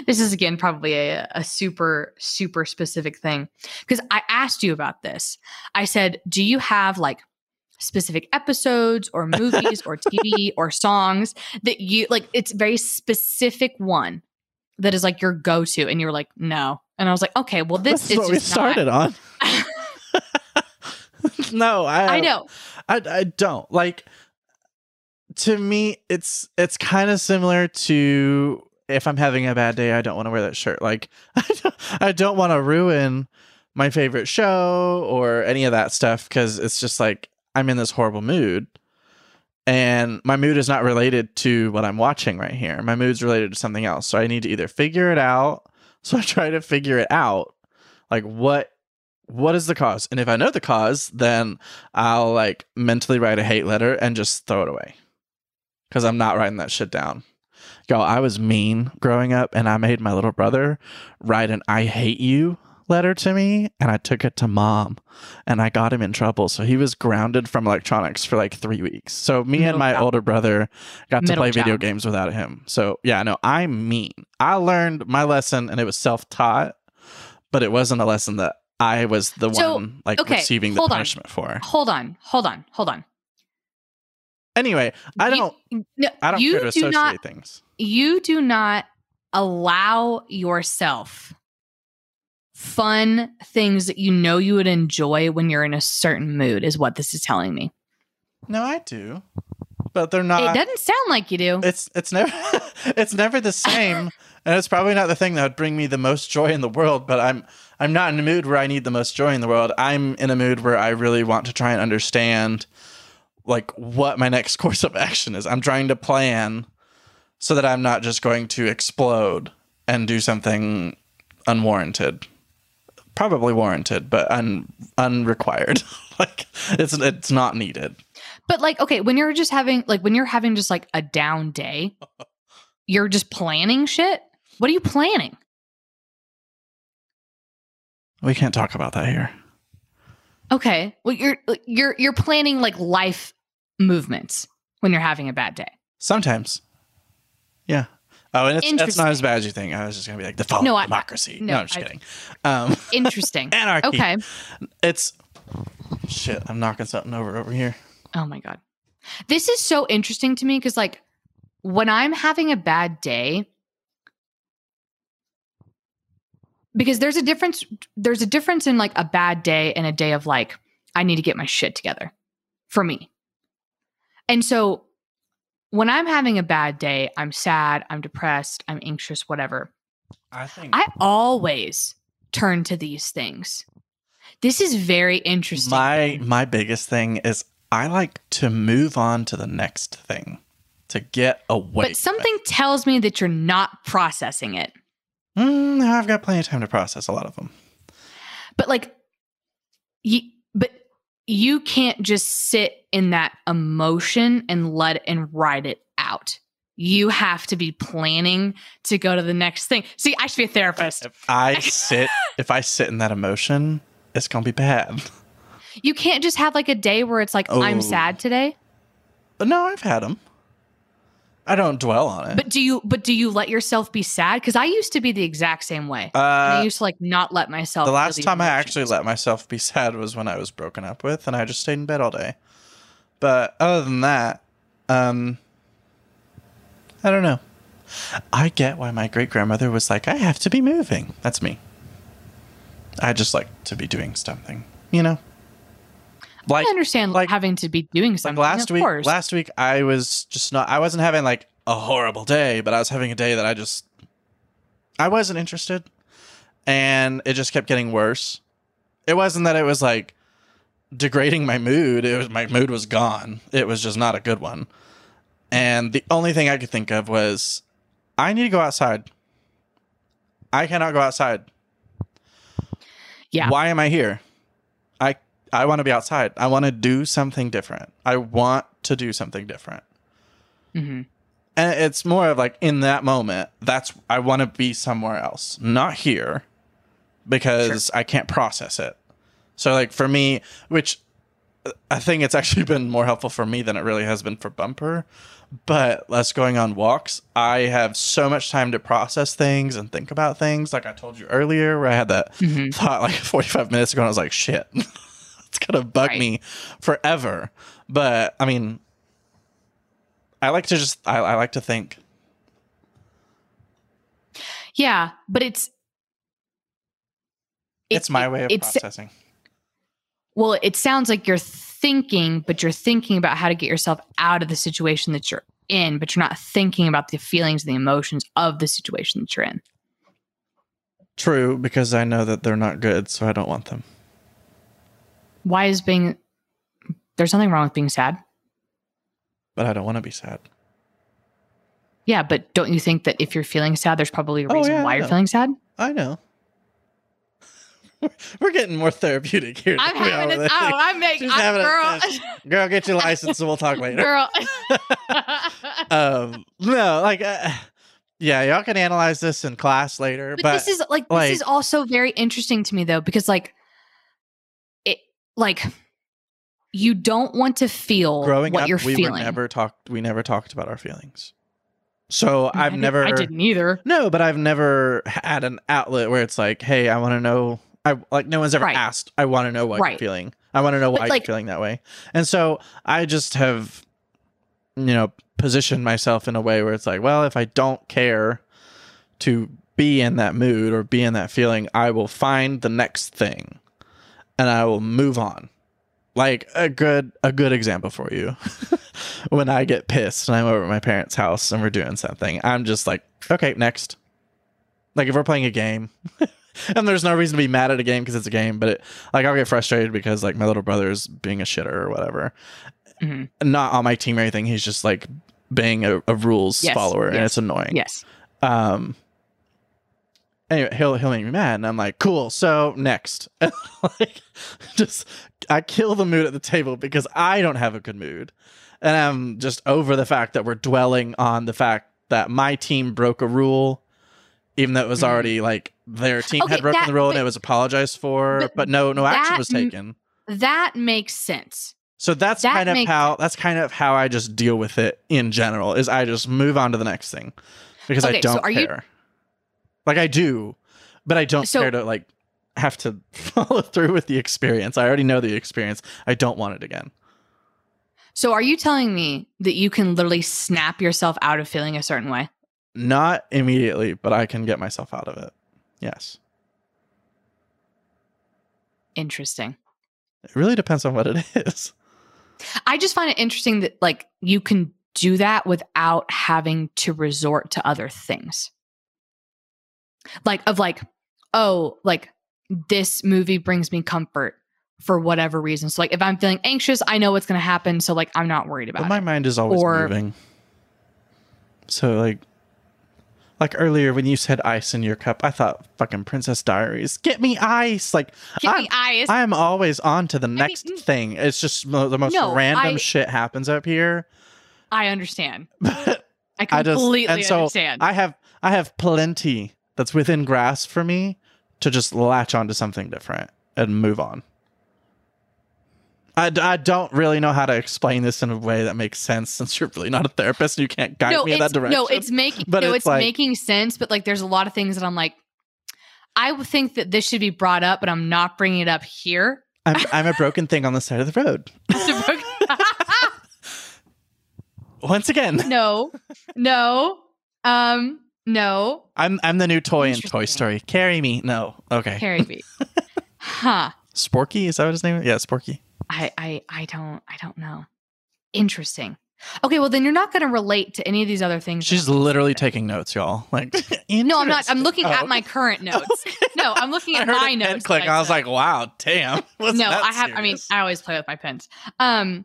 This is again probably a, a super super specific thing because I asked you about this. I said, do you have like specific episodes or movies or T V or songs that you like? It's very specific one that is like your go to, and you were like, no. And I was like, okay, well, this is what we started on. No, I, I know. I, I don't like. To me, it's it's kind of similar to if I'm having a bad day, I don't want to wear that shirt. Like, I don't, I don't want to ruin my favorite show or any of that stuff, because it's just like I'm in this horrible mood. And my mood is not related to what I'm watching right here. My mood's related to something else. So I need to either figure it out. So I try to figure it out. Like, what what is the cause? And if I know the cause, then I'll like mentally write a hate letter and just throw it away. Because I'm not writing that shit down. Yo, I was mean growing up, and I made my little brother write an I hate you letter to me, and I took it to mom, and I got him in trouble. So he was grounded from electronics for like three weeks. So me Middle and my job. older brother got Middle to play job. video games without him. So yeah, no, I'm mean. I learned my lesson, and it was self-taught, but it wasn't a lesson that I was the so, one like okay, receiving the punishment on. for. Hold on, hold on, hold on. Anyway, I don't. You, no, I don't care to associate not, things. You do not allow yourself fun things that you know you would enjoy when you're in a certain mood, is what this is telling me. No, I do, but they're not. It doesn't sound like you do. It's it's never it's never the same, and it's probably not the thing that would bring me the most joy in the world. But I'm I'm not in a mood where I need the most joy in the world. I'm in a mood where I really want to try and understand, like, what my next course of action is. I'm trying to plan so that I'm not just going to explode and do something unwarranted. Probably warranted, but un unrequired. Like, it's it's not needed. But like, okay, when you're just having like when you're having just like a down day, you're just planning shit. What are you planning? We can't talk about that here. Okay. Well, you're you're you're planning like life movements when you're having a bad day. Sometimes. Yeah. Oh, and it's, that's not as bad as you think. I was just going to be like, the fall of no, democracy. I, no, no, I'm just I, kidding. Um, interesting. Anarchy. Okay. It's... Shit, I'm knocking something over over here. Oh, my God. This is so interesting to me because, like, when I'm having a bad day... Because there's a difference. There's a difference in, like, a bad day and a day of, like, I need to get my shit together for me. And so... When I'm having a bad day, I'm sad, I'm depressed, I'm anxious, whatever. I think I always turn to these things. This is very interesting. My my biggest thing is I like to move on to the next thing, to get away. But something tells me that you're not processing it. Mm, I've got plenty of time to process a lot of them. But like, you, but. You can't just sit in that emotion and let it and ride it out. You have to be planning to go to the next thing. See, I should be a therapist. If I sit, if I sit in that emotion, it's going to be bad. You can't just have like a day where it's like, oh, I'm sad today. No, I've had them. I don't dwell on it. But do you, but do you let yourself be sad? Because I used to be the exact same way. Uh, I used to like not let myself. The last time emotions. I actually let myself be sad was when I was broken up with, and I just stayed in bed all day. But other than that, um, I don't know. I get why my great-grandmother was like, I have to be moving. That's me. I just like to be doing something, you know? Like, I understand like having to be doing something. Like last of week, course. last week I was just not. I wasn't having like a horrible day, but I was having a day that I just, I wasn't interested, and it just kept getting worse. It wasn't that it was like degrading my mood. It was my mood was gone. It was just not a good one, and the only thing I could think of was, I need to go outside. I cannot go outside. Yeah. Why am I here? I. I want to be outside. I want to do something different. I want to do something different. Mm-hmm. And it's more of like in that moment, that's I want to be somewhere else, not here, because sure. I can't process it. So like for me, which I think it's actually been more helpful for me than it really has been for Bumper, but less going on walks, I have so much time to process things and think about things. Like I told you earlier, where I had that mm-hmm. thought like forty-five minutes ago, and I was like, shit. It's gonna bug right. me forever. But I mean, I like to just I, I like to think. Yeah, but it's it, it's my it, way of it's, processing. Well, it sounds like you're thinking, but you're thinking about how to get yourself out of the situation that you're in, but you're not thinking about the feelings and the emotions of the situation that you're in. True, because I know that they're not good, so I don't want them. Why is being... There's nothing wrong with being sad. But I don't want to be sad. Yeah, but don't you think that if you're feeling sad, there's probably a reason oh, yeah, why you're feeling sad? I know. We're getting more therapeutic here. I'm having a, oh, I'm making, I'm, girl. A, girl, get your license and we'll talk later. Girl. um, no, like, uh, yeah, y'all can analyze this in class later. But, but this is like, like, this is also very interesting to me though, because like, it, like, you don't want to feel growing what up, you're we feeling. Were never talked, we never talked about our feelings. So I I've never... I didn't either. No, but I've never had an outlet where it's like, hey, I want to know... I Like, no one's ever right. asked, I want to know what right. you're feeling. I want to know why but, like, you're feeling that way. And so I just have, you know, positioned myself in a way where it's like, well, if I don't care to be in that mood or be in that feeling, I will find the next thing and I will move on. Like a good a good example for you, when I get pissed and I'm over at my parents' house and we're doing something, I'm just like, okay, next. Like if we're playing a game, and there's no reason to be mad at a game because it's a game, but it, like I'll get frustrated because like my little brother's being a shitter or whatever, mm-hmm. not on my team or anything. He's just like being a, a rules yes, follower, yes, and it's annoying. Yes. Um. Anyway, he'll he'll make me mad, and I'm like, cool. So next, like, just I kill the mood at the table because I don't have a good mood, and I'm just over the fact that we're dwelling on the fact that my team broke a rule, even though it was already like their team okay, had broken that, the rule but, and it was apologized for, but, but no no action that, was taken. That makes sense. So that's that kind of how sense. that's kind of how I just deal with it in general. Is I just move on to the next thing because okay, I don't so are care. You, Like I do, but I don't so, care to like have to follow through with the experience. I already know the experience. I don't want it again. So are you telling me that you can literally snap yourself out of feeling a certain way? Not immediately, but I can get myself out of it. Yes. Interesting. It really depends on what it is. I just find it interesting that like you can do that without having to resort to other things. Like of like, oh, like this movie brings me comfort for whatever reason. So like if I'm feeling anxious, I know what's going to happen. So like I'm not worried about well, my it. My mind is always or, moving. So like, like earlier when you said ice in your cup, I thought fucking Princess Diaries. Get me ice. Like get I'm, me ice. I'm always on to the next I mean, thing. It's just the most no, random I, shit happens up here. I understand. But I completely I just, and so understand. I have I have plenty. That's within grasp for me to just latch onto something different and move on. I, d- I don't really know how to explain this in a way that makes sense since you're really not a therapist and you can't guide no, me in that direction. No, it's making but no, it's, it's like, making sense, but like there's a lot of things that I'm like, I think that this should be brought up, but I'm not bringing it up here. I'm, I'm a broken thing on the side of the road. Once again. No, no, um... No. I'm I'm the new toy in Toy Story. Carry me. No. Okay. Carry me. Huh. Sporky? Is that what his name is? Yeah, Sporky. I, I, I don't I don't know. Interesting. Okay, well then you're not gonna relate to any of these other things. She's literally taking notes, y'all. Like No, I'm not I'm looking oh. at my current notes. Okay. No, I'm looking at I heard my notes. Pen click, I was like, wow, damn. What's no, that I have serious? I mean, I always play with my pens. Um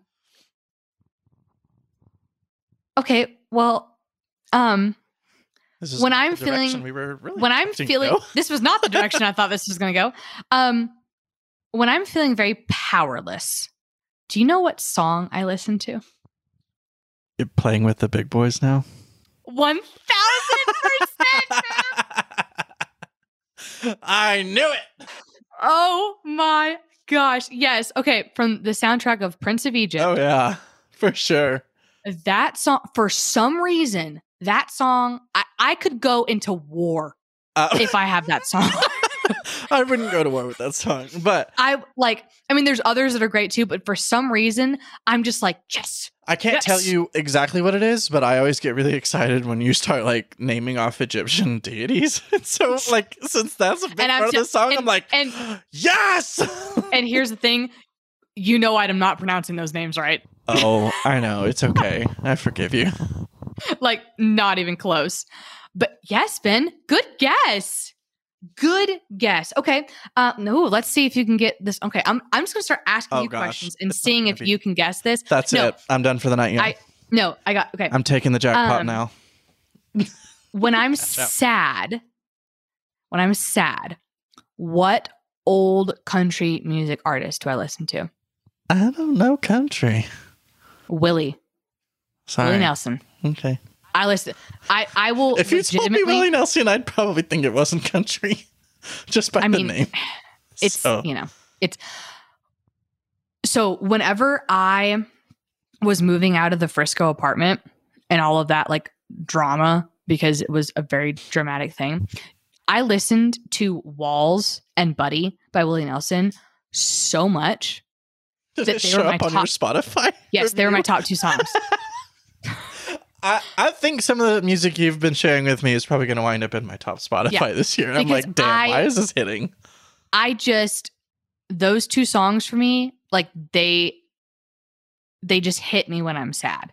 Okay, well, um, This is when I'm feeling, we were really when I'm feeling, this was not the direction I thought this was going to go. Um, when I'm feeling very powerless, do you know what song I listen to? You're playing with the big boys now? one thousand percent. I knew it. Oh my gosh. Yes. Okay. From the soundtrack of Prince of Egypt. Oh yeah, for sure. That song, for some reason, that song, I, I could go into war uh, if I have that song. I wouldn't go to war with that song, but I like. I mean, there's others that are great too, but for some reason, I'm just like, yes. I can't yes. tell you exactly what it is, but I always get really excited when you start like naming off Egyptian deities. And so, like, since that's a big part just, of the song, and, I'm like, and, yes. And here's the thing, you know, I'm not pronouncing those names right. Oh, I know. It's okay. I forgive you. Like, not even close. But yes, Ben, good guess. Good guess. Okay. Uh, no, let's see if you can get this. Okay. I'm I'm just going to start asking oh, you gosh. questions and That's seeing if be... you can guess this. That's no, it. I'm done for the night. Yeah. I, no, I got, okay. I'm taking the jackpot um, now. When I'm sad, when I'm sad, what old country music artist do I listen to? I don't know country. Willie. Sorry. Willie Nelson. Okay. I listen. I, I will. If you told me Willie Nelson, I'd probably think it wasn't country, just by I the mean, name. It's so. you know it's. So whenever I was moving out of the Frisco apartment and all of that like drama, because it was a very dramatic thing, I listened to Walls and Buddy by Willie Nelson so much. Did that it they show were my up on top, your Spotify? Yes, review? They were my top two songs. I, I think some of the music you've been sharing with me is probably going to wind up in my top Spotify yeah, this year. And I'm like, damn, I, why is this hitting? I just, those two songs for me, like they, they just hit me when I'm sad.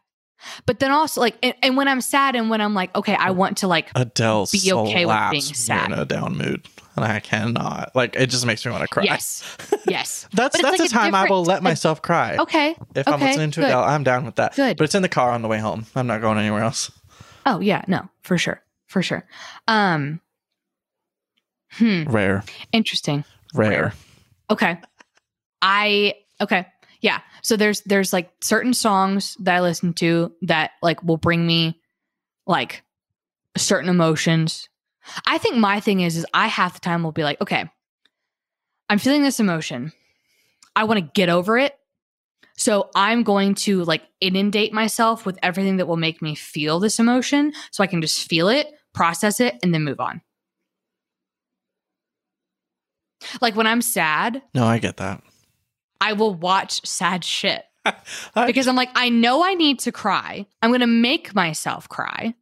But then also like, and, and when I'm sad and when I'm like, okay, I want to like Adele be okay with being sad. In a down mood. And I cannot, like, it just makes me want to cry. Yes, yes. that's that's like a time I will let myself cry. Okay. If okay, I'm listening to good. Adele, I'm down with that. Good. But it's in the car on the way home. I'm not going anywhere else. Oh, yeah. No, for sure. For sure. Um, hmm. Rare. Interesting. Rare. Rare. Okay. I, okay. Yeah. So there's, there's like certain songs that I listen to that like will bring me like certain emotions. I think my thing is, is I half the time will be like, okay, I'm feeling this emotion. I want to get over it. So I'm going to like inundate myself with everything that will make me feel this emotion so I can just feel it, process it, and then move on. Like when I'm sad. No, I get that. I will watch sad shit because I'm like, I know I need to cry. I'm going to make myself cry.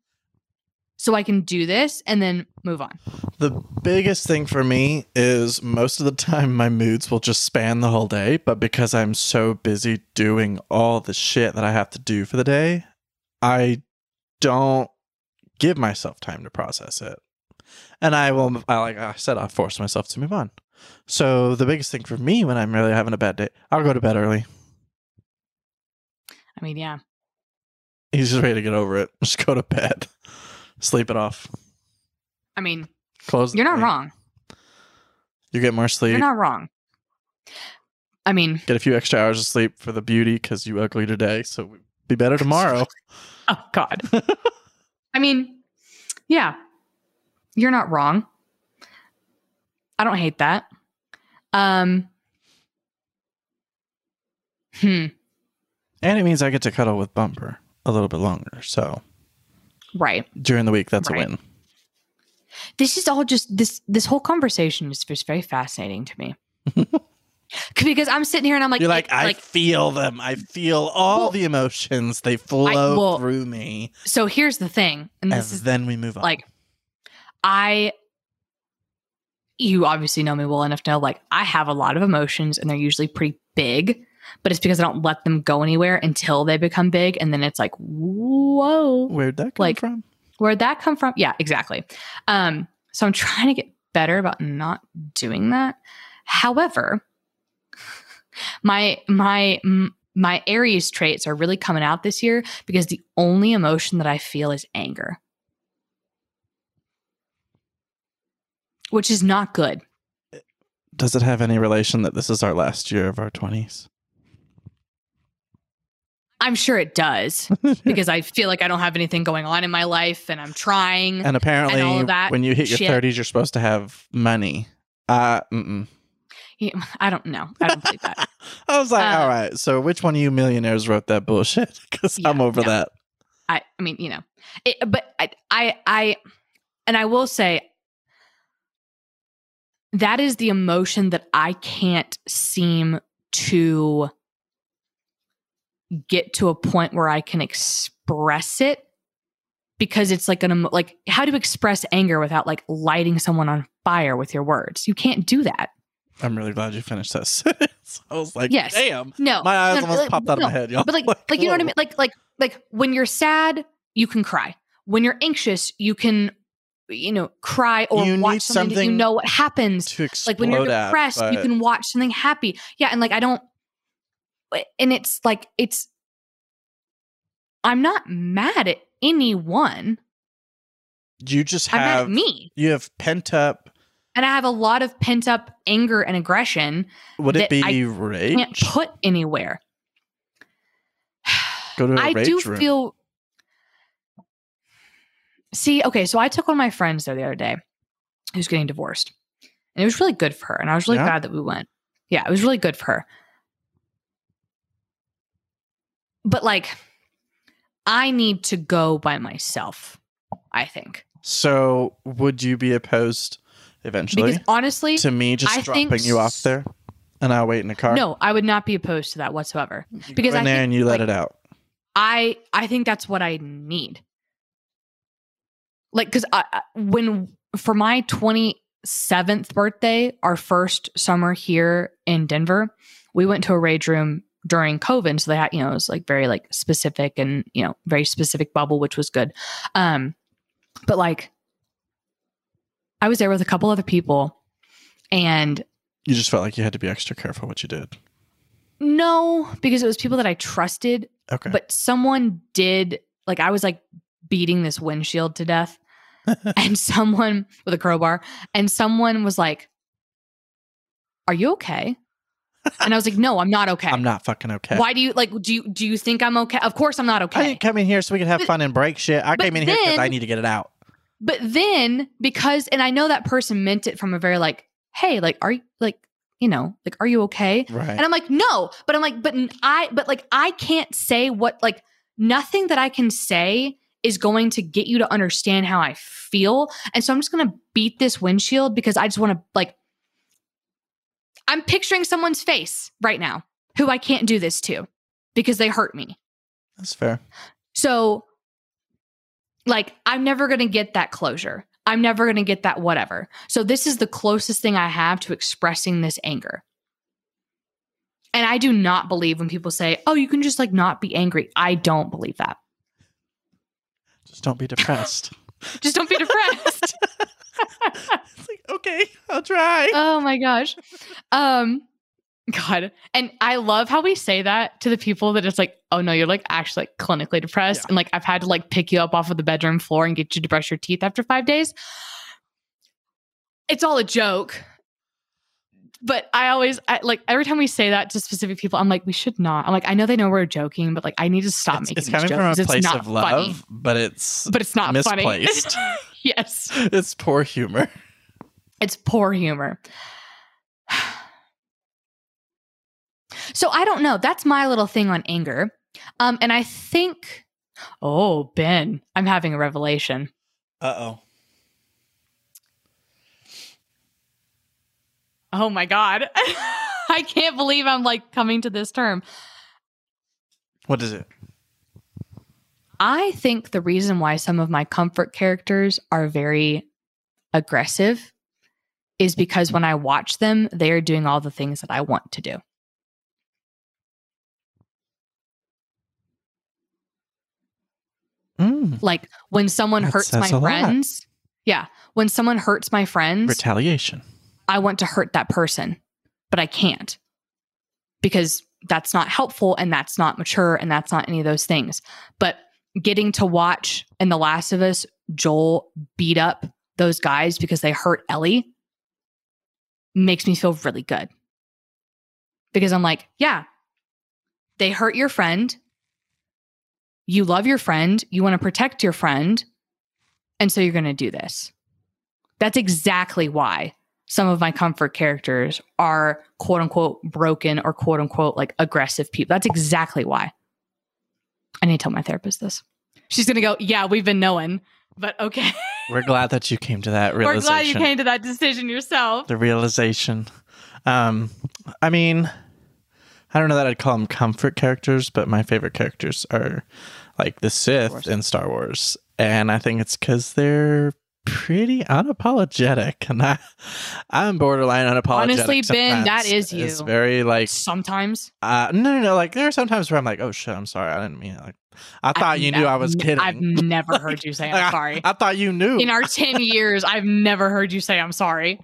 So I can do this and then move on. The biggest thing for me is most of the time my moods will just span the whole day. But because I'm so busy doing all the shit that I have to do for the day, I don't give myself time to process it. And I will, I, like I said, I force myself to move on. So the biggest thing for me when I'm really having a bad day, I'll go to bed early. I mean, yeah. He's just ready to get over it. Just go to bed. Sleep it off. I mean, Close you're not thing. wrong. You get more sleep. You're not wrong. I mean, get a few extra hours of sleep for the beauty because you ugly today. So be better tomorrow. Oh, God. I mean, yeah, you're not wrong. I don't hate that. Um, hmm. And it means I get to cuddle with Bumper a little bit longer. So. Right. During the week, that's right. a win. This is all just, this This whole conversation is just very fascinating to me. Because I'm sitting here and I'm like... You're like, I like, feel them. I feel all well, the emotions. They flow I, well, through me. So here's the thing. And, this and is, then we move on. Like, I... You obviously know me well enough to know, like, I have a lot of emotions and they're usually pretty big. But it's because I don't let them go anywhere until they become big. And then it's like, whoa. Where'd that come like, from? Where'd that come from? Yeah, exactly. Um, so I'm trying to get better about not doing that. However, my my my Aries traits are really coming out this year because the only emotion that I feel is anger. Which is not good. Does it have any relation that this is our last year of our twenties? I'm sure it does because I feel like I don't have anything going on in my life and I'm trying. And apparently and all of that when you hit your shit. thirties, you're supposed to have money. Uh, mm-mm. Yeah, I don't know. I don't believe that. I was like, um, all right. So which one of you millionaires wrote that bullshit? Because yeah, I'm over no. that. I, I mean, you know, it, but I, I, I, and I will say that is the emotion that I can't seem to get to a point where I can express it because it's like an, emo- like how do you express anger without like lighting someone on fire with your words? You can't do that. I'm really glad you finished this. eyes. I was like, yes. damn. No, my eyes no, almost like, popped out no. of my head, y'all. But like, like, like you know what I mean? Like, like, like when you're sad, you can cry. When you're anxious, you can, you know, cry or you watch something, something that you know what happens. To like when you're depressed, at, but... you can watch something happy. Yeah, and like I don't, and it's like it's. I'm not mad at anyone. You just have I'm not me. You have pent up. And I have a lot of pent up anger and aggression. Would it be I rage? Can't put anywhere. Go to a I rage do room. Feel. See, okay, so I took one of my friends there the other day, who's getting divorced, and it was really good for her. And I was really yeah. glad that we went. Yeah, it was really good for her. But like, I need to go by myself, I think. So, would you be opposed? Eventually, because honestly, to me, just I dropping think, you off there, and I'll wait in the car. No, I would not be opposed to that whatsoever. You because go in I there think, and you let like, it out. I I think that's what I need. Like, because when for my twenty-seventh birthday, our first summer here in Denver, we went to a rage room during COVID. So they had, you know, it was like very like specific and you know very specific bubble, which was good. Um, but like. I was there with a couple other people and... You just felt like you had to be extra careful what you did. No, because it was people that I trusted. Okay. But someone did... Like, I was, like, beating this windshield to death. And someone... With a crowbar. And someone was like, are you okay? And I was like, no, I'm not okay. I'm not fucking okay. Why do you... Like, do you do you think I'm okay? Of course I'm not okay. I didn't come in here so we could have but, fun and break shit. I came in then, here because I need to get it out. But then because, and I know that person meant it from a very like, hey, like, are you like, you know, like, are you okay? Right. And I'm like, no, but I'm like, but I, but like, I can't say what, like nothing that I can say is going to get you to understand how I feel. And so I'm just going to beat this windshield because I just want to like, I'm picturing someone's face right now who I can't do this to because they hurt me. That's fair. So like, I'm never going to get that closure. I'm never going to get that whatever. So this is the closest thing I have to expressing this anger. And I do not believe when people say, oh, you can just like not be angry. I don't believe that. Just don't be depressed. Just don't be depressed. It's like, okay, I'll try. Oh my gosh. Um, God. And I love how we say that to the people that it's like, oh no, you're like actually like clinically depressed. Yeah. And like, I've had to like pick you up off of the bedroom floor and get you to brush your teeth after five days. It's all a joke. But I always I, like, every time we say that to specific people, I'm like, we should not. I'm like, I know they know we're joking, but like, I need to stop it's, making it's coming from a place of love, funny. but it's, but it's not misplaced. Funny. Yes. It's poor humor. It's poor humor. So I don't know. That's my little thing on anger. Um, and I think, oh, Ben, I'm having a revelation. Uh-oh. Oh, my God. I can't believe I'm, like, coming to this term. What is it? I think the reason why some of my comfort characters are very aggressive is because when I watch them, they are doing all the things that I want to do. Mm. Like when someone that hurts my friends. Yeah. When someone hurts my friends. Retaliation. I want to hurt that person, but I can't because that's not helpful and that's not mature and that's not any of those things. But getting to watch in The Last of Us, Joel beat up those guys because they hurt Ellie makes me feel really good. Because I'm like, yeah, they hurt your friend. You love your friend. You want to protect your friend. And so you're going to do this. That's exactly why some of my comfort characters are quote unquote broken or quote unquote like aggressive people. That's exactly why. I need to tell my therapist this. She's going to go, yeah, we've been knowing, but okay. We're glad that you came to that realization. We're glad you came to that decision yourself. The realization. Um, I mean... I don't know that I'd call them comfort characters, but my favorite characters are like the Sith in Star Wars. And I think it's because they're pretty unapologetic, and I, I'm borderline unapologetic. Honestly, Ben, sometimes. That is you. It's very like sometimes. Uh, no, no, no. Like there are some times where I'm like, oh shit, I'm sorry, I didn't mean it. Like, I thought I've you ne- knew I was kidding. I've never heard you say I'm like, sorry. I, I thought you knew. In our ten years, I've never heard you say I'm sorry.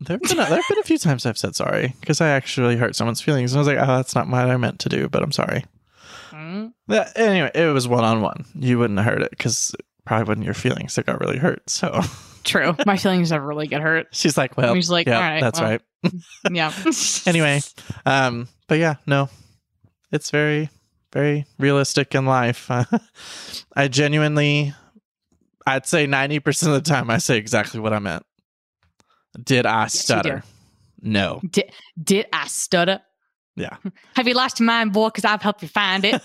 There've been a, there've been a few times I've said sorry because I actually hurt someone's feelings, and I was like, oh, that's not what I meant to do, but I'm sorry. Mm. That, anyway, it was one on one. You wouldn't have heard it because. Probably wasn't your feelings that got really hurt. So true. My feelings never really get hurt. She's like, well, she's like, yeah, all right, that's well, right. Yeah. Anyway, um, but yeah, no, it's very, very realistic in life. Uh, I genuinely, I'd say ninety percent of the time I say exactly what I meant. Did I yes, stutter? No. Did, did I stutter? Yeah. Have you lost your mind, boy? Because I've helped you find it.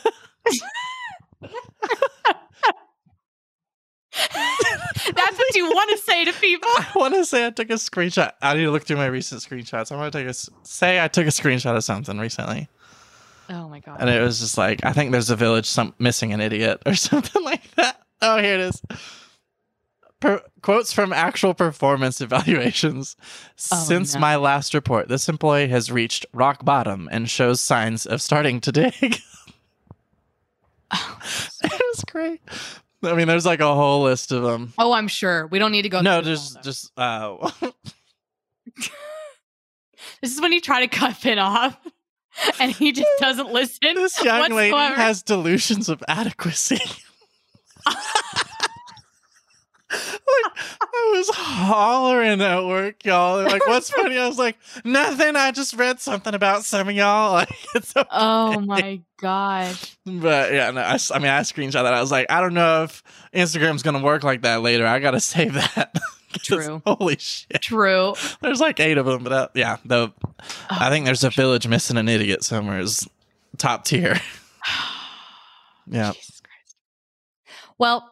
That's what you want to say to people. I want to say I took a screenshot. I need to look through my recent screenshots. I want to take a say I took a screenshot of something recently. Oh my god! And it was just like I think there's a village some missing an idiot or something like that. Oh, here it is. Per- quotes from actual performance evaluations. Oh, Since no. my last report, this employee has reached rock bottom and shows signs of starting to dig. Oh, it was great. I mean, there's like a whole list of them. Oh, I'm sure. We don't need to go. No, just, just, uh, this is when you try to cut Finn off and he just doesn't listen. This young whatsoever. Lady has delusions of adequacy. Like, I was hollering at work, y'all. They're like, what's funny? I was like, nothing. I just read something about some of y'all. Like, it's okay. Oh my god! But yeah, no, I, I mean, I screenshot that. I was like, I don't know if Instagram's gonna work like that later. I gotta save that. True. Holy shit. True. There's like eight of them, but I, yeah, though oh, I think there's a village missing an idiot somewhere is top tier. Yeah. Jesus Christ. Well.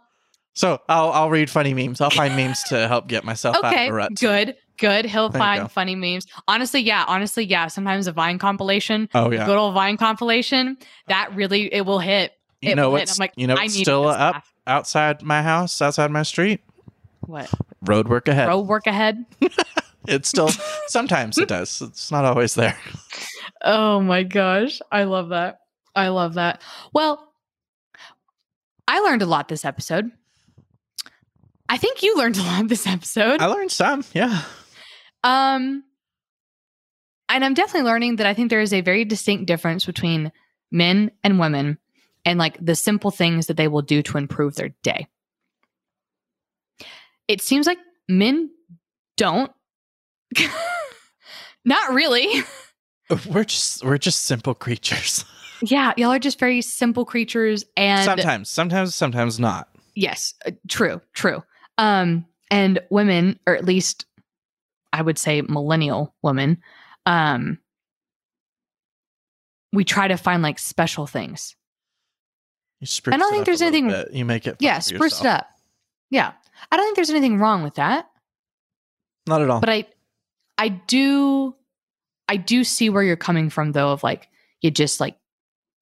So I'll I'll read funny memes. I'll find memes to help get myself okay, out of a rut. Good, too. Good. He'll there find funny memes. Honestly, yeah. Honestly, yeah. Sometimes a Vine compilation. Oh yeah. Good old Vine compilation. That really it will hit. You it know what's like, you know what's still up laugh. Outside my house, outside my street. What? Road work ahead. Road work ahead. It's still sometimes it does. It's not always there. Oh my gosh, I love that. I love that. Well, I learned a lot this episode. I think you learned a lot this episode. I learned some, yeah. Um, and I'm definitely learning that I think there is a very distinct difference between men and women and like the simple things that they will do to improve their day. It seems like men don't. Not really. We're just we're just simple creatures. Yeah, y'all are just very simple creatures and sometimes, sometimes, sometimes not. Yes, uh, true, true. Um, and women, or at least I would say millennial women, um, we try to find like special things. You spruce I don't it think up there's anything bit. You make it. Yeah, spruce yourself. It up. Yeah, I don't think there's anything wrong with that. Not at all. But I, I do, I do see where you're coming from though. Of like, you just like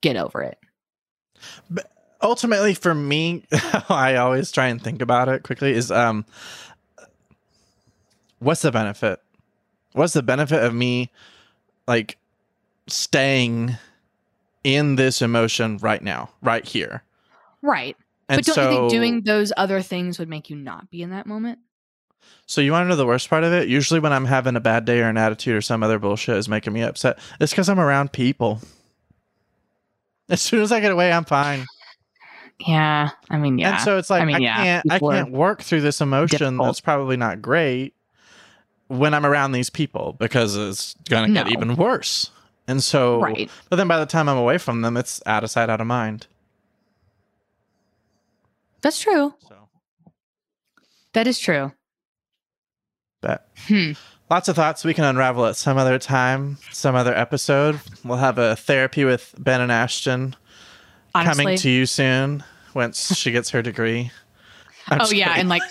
get over it. But ultimately, for me, I always try and think about it quickly is um, what's the benefit? What's the benefit of me like staying in this emotion right now, right here? Right. And but don't so, you think doing those other things would make you not be in that moment? So you want to know the worst part of it? Usually when I'm having a bad day or an attitude or some other bullshit is making me upset, it's because I'm around people. As soon as I get away, I'm fine. Yeah, I mean, yeah. And so it's like, I, mean, I yeah, can't I can't work through this emotion difficult. That's probably not great when I'm around these people because it's going to no. get even worse. And so, right. But then by the time I'm away from them, it's out of sight, out of mind. That's true. So. That is true. But hmm. Lots of thoughts we can unravel at some other time, some other episode. We'll have a therapy with Ben and Ashton. Honestly. Coming to you soon once she gets her degree. I'm oh yeah, kidding. In like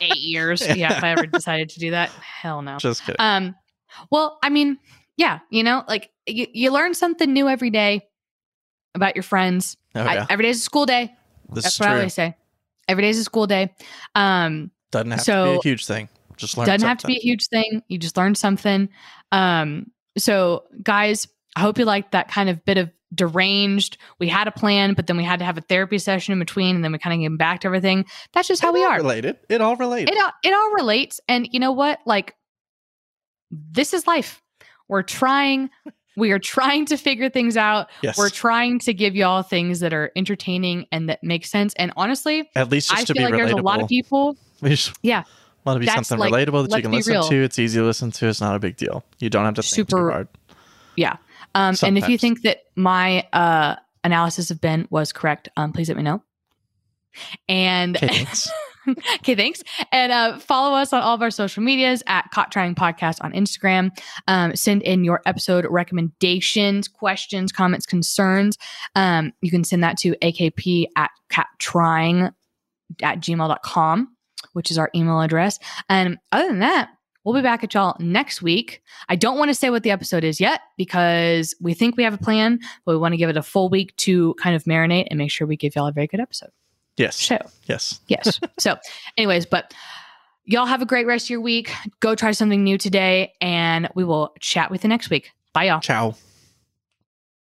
eight years. Yeah. Yeah, if I ever decided to do that, hell no. Just kidding. Um, well, I mean, yeah, you know, like you, you learn something new every day about your friends. Oh, yeah. I, every day is a school day. This That's is what true. I always say. Every day is a school day. Um, doesn't have so to be a huge thing. Just learn doesn't something. have to be a huge thing. You just learn something. Um, so guys, I hope you liked that kind of bit of deranged. We had a plan, but then we had to have a therapy session in between, and then we kind of came back to everything. That's just it how we are. Related. It all relates. It all, it all relates. And you know what? Like, this is life. We're trying. We are trying to figure things out. Yes. We're trying to give y'all things that are entertaining and that make sense. And honestly, at least just I to feel be like relatable. There's a lot of people. Just, yeah. Want to be something like, relatable that you can listen real. to. It's easy to listen to. It's not a big deal. You don't have to think super too hard. Yeah. Um, and if you think that my uh, analysis of Ben was correct, um, please let me know. And okay, thanks. okay, thanks. And uh, follow us on all of our social medias at Caught Trying Podcast on Instagram. Um, send in your episode recommendations, questions, comments, concerns. Um, you can send that to akp at cattrying at gmail dot com, which is our email address. And other than that, we'll be back at y'all next week. I don't want to say what the episode is yet because we think we have a plan, but we want to give it a full week to kind of marinate and make sure we give y'all a very good episode. Yes. So, yes. Yes. So anyways, but y'all have a great rest of your week. Go try something new today, and we will chat with you next week. Bye, y'all. Ciao.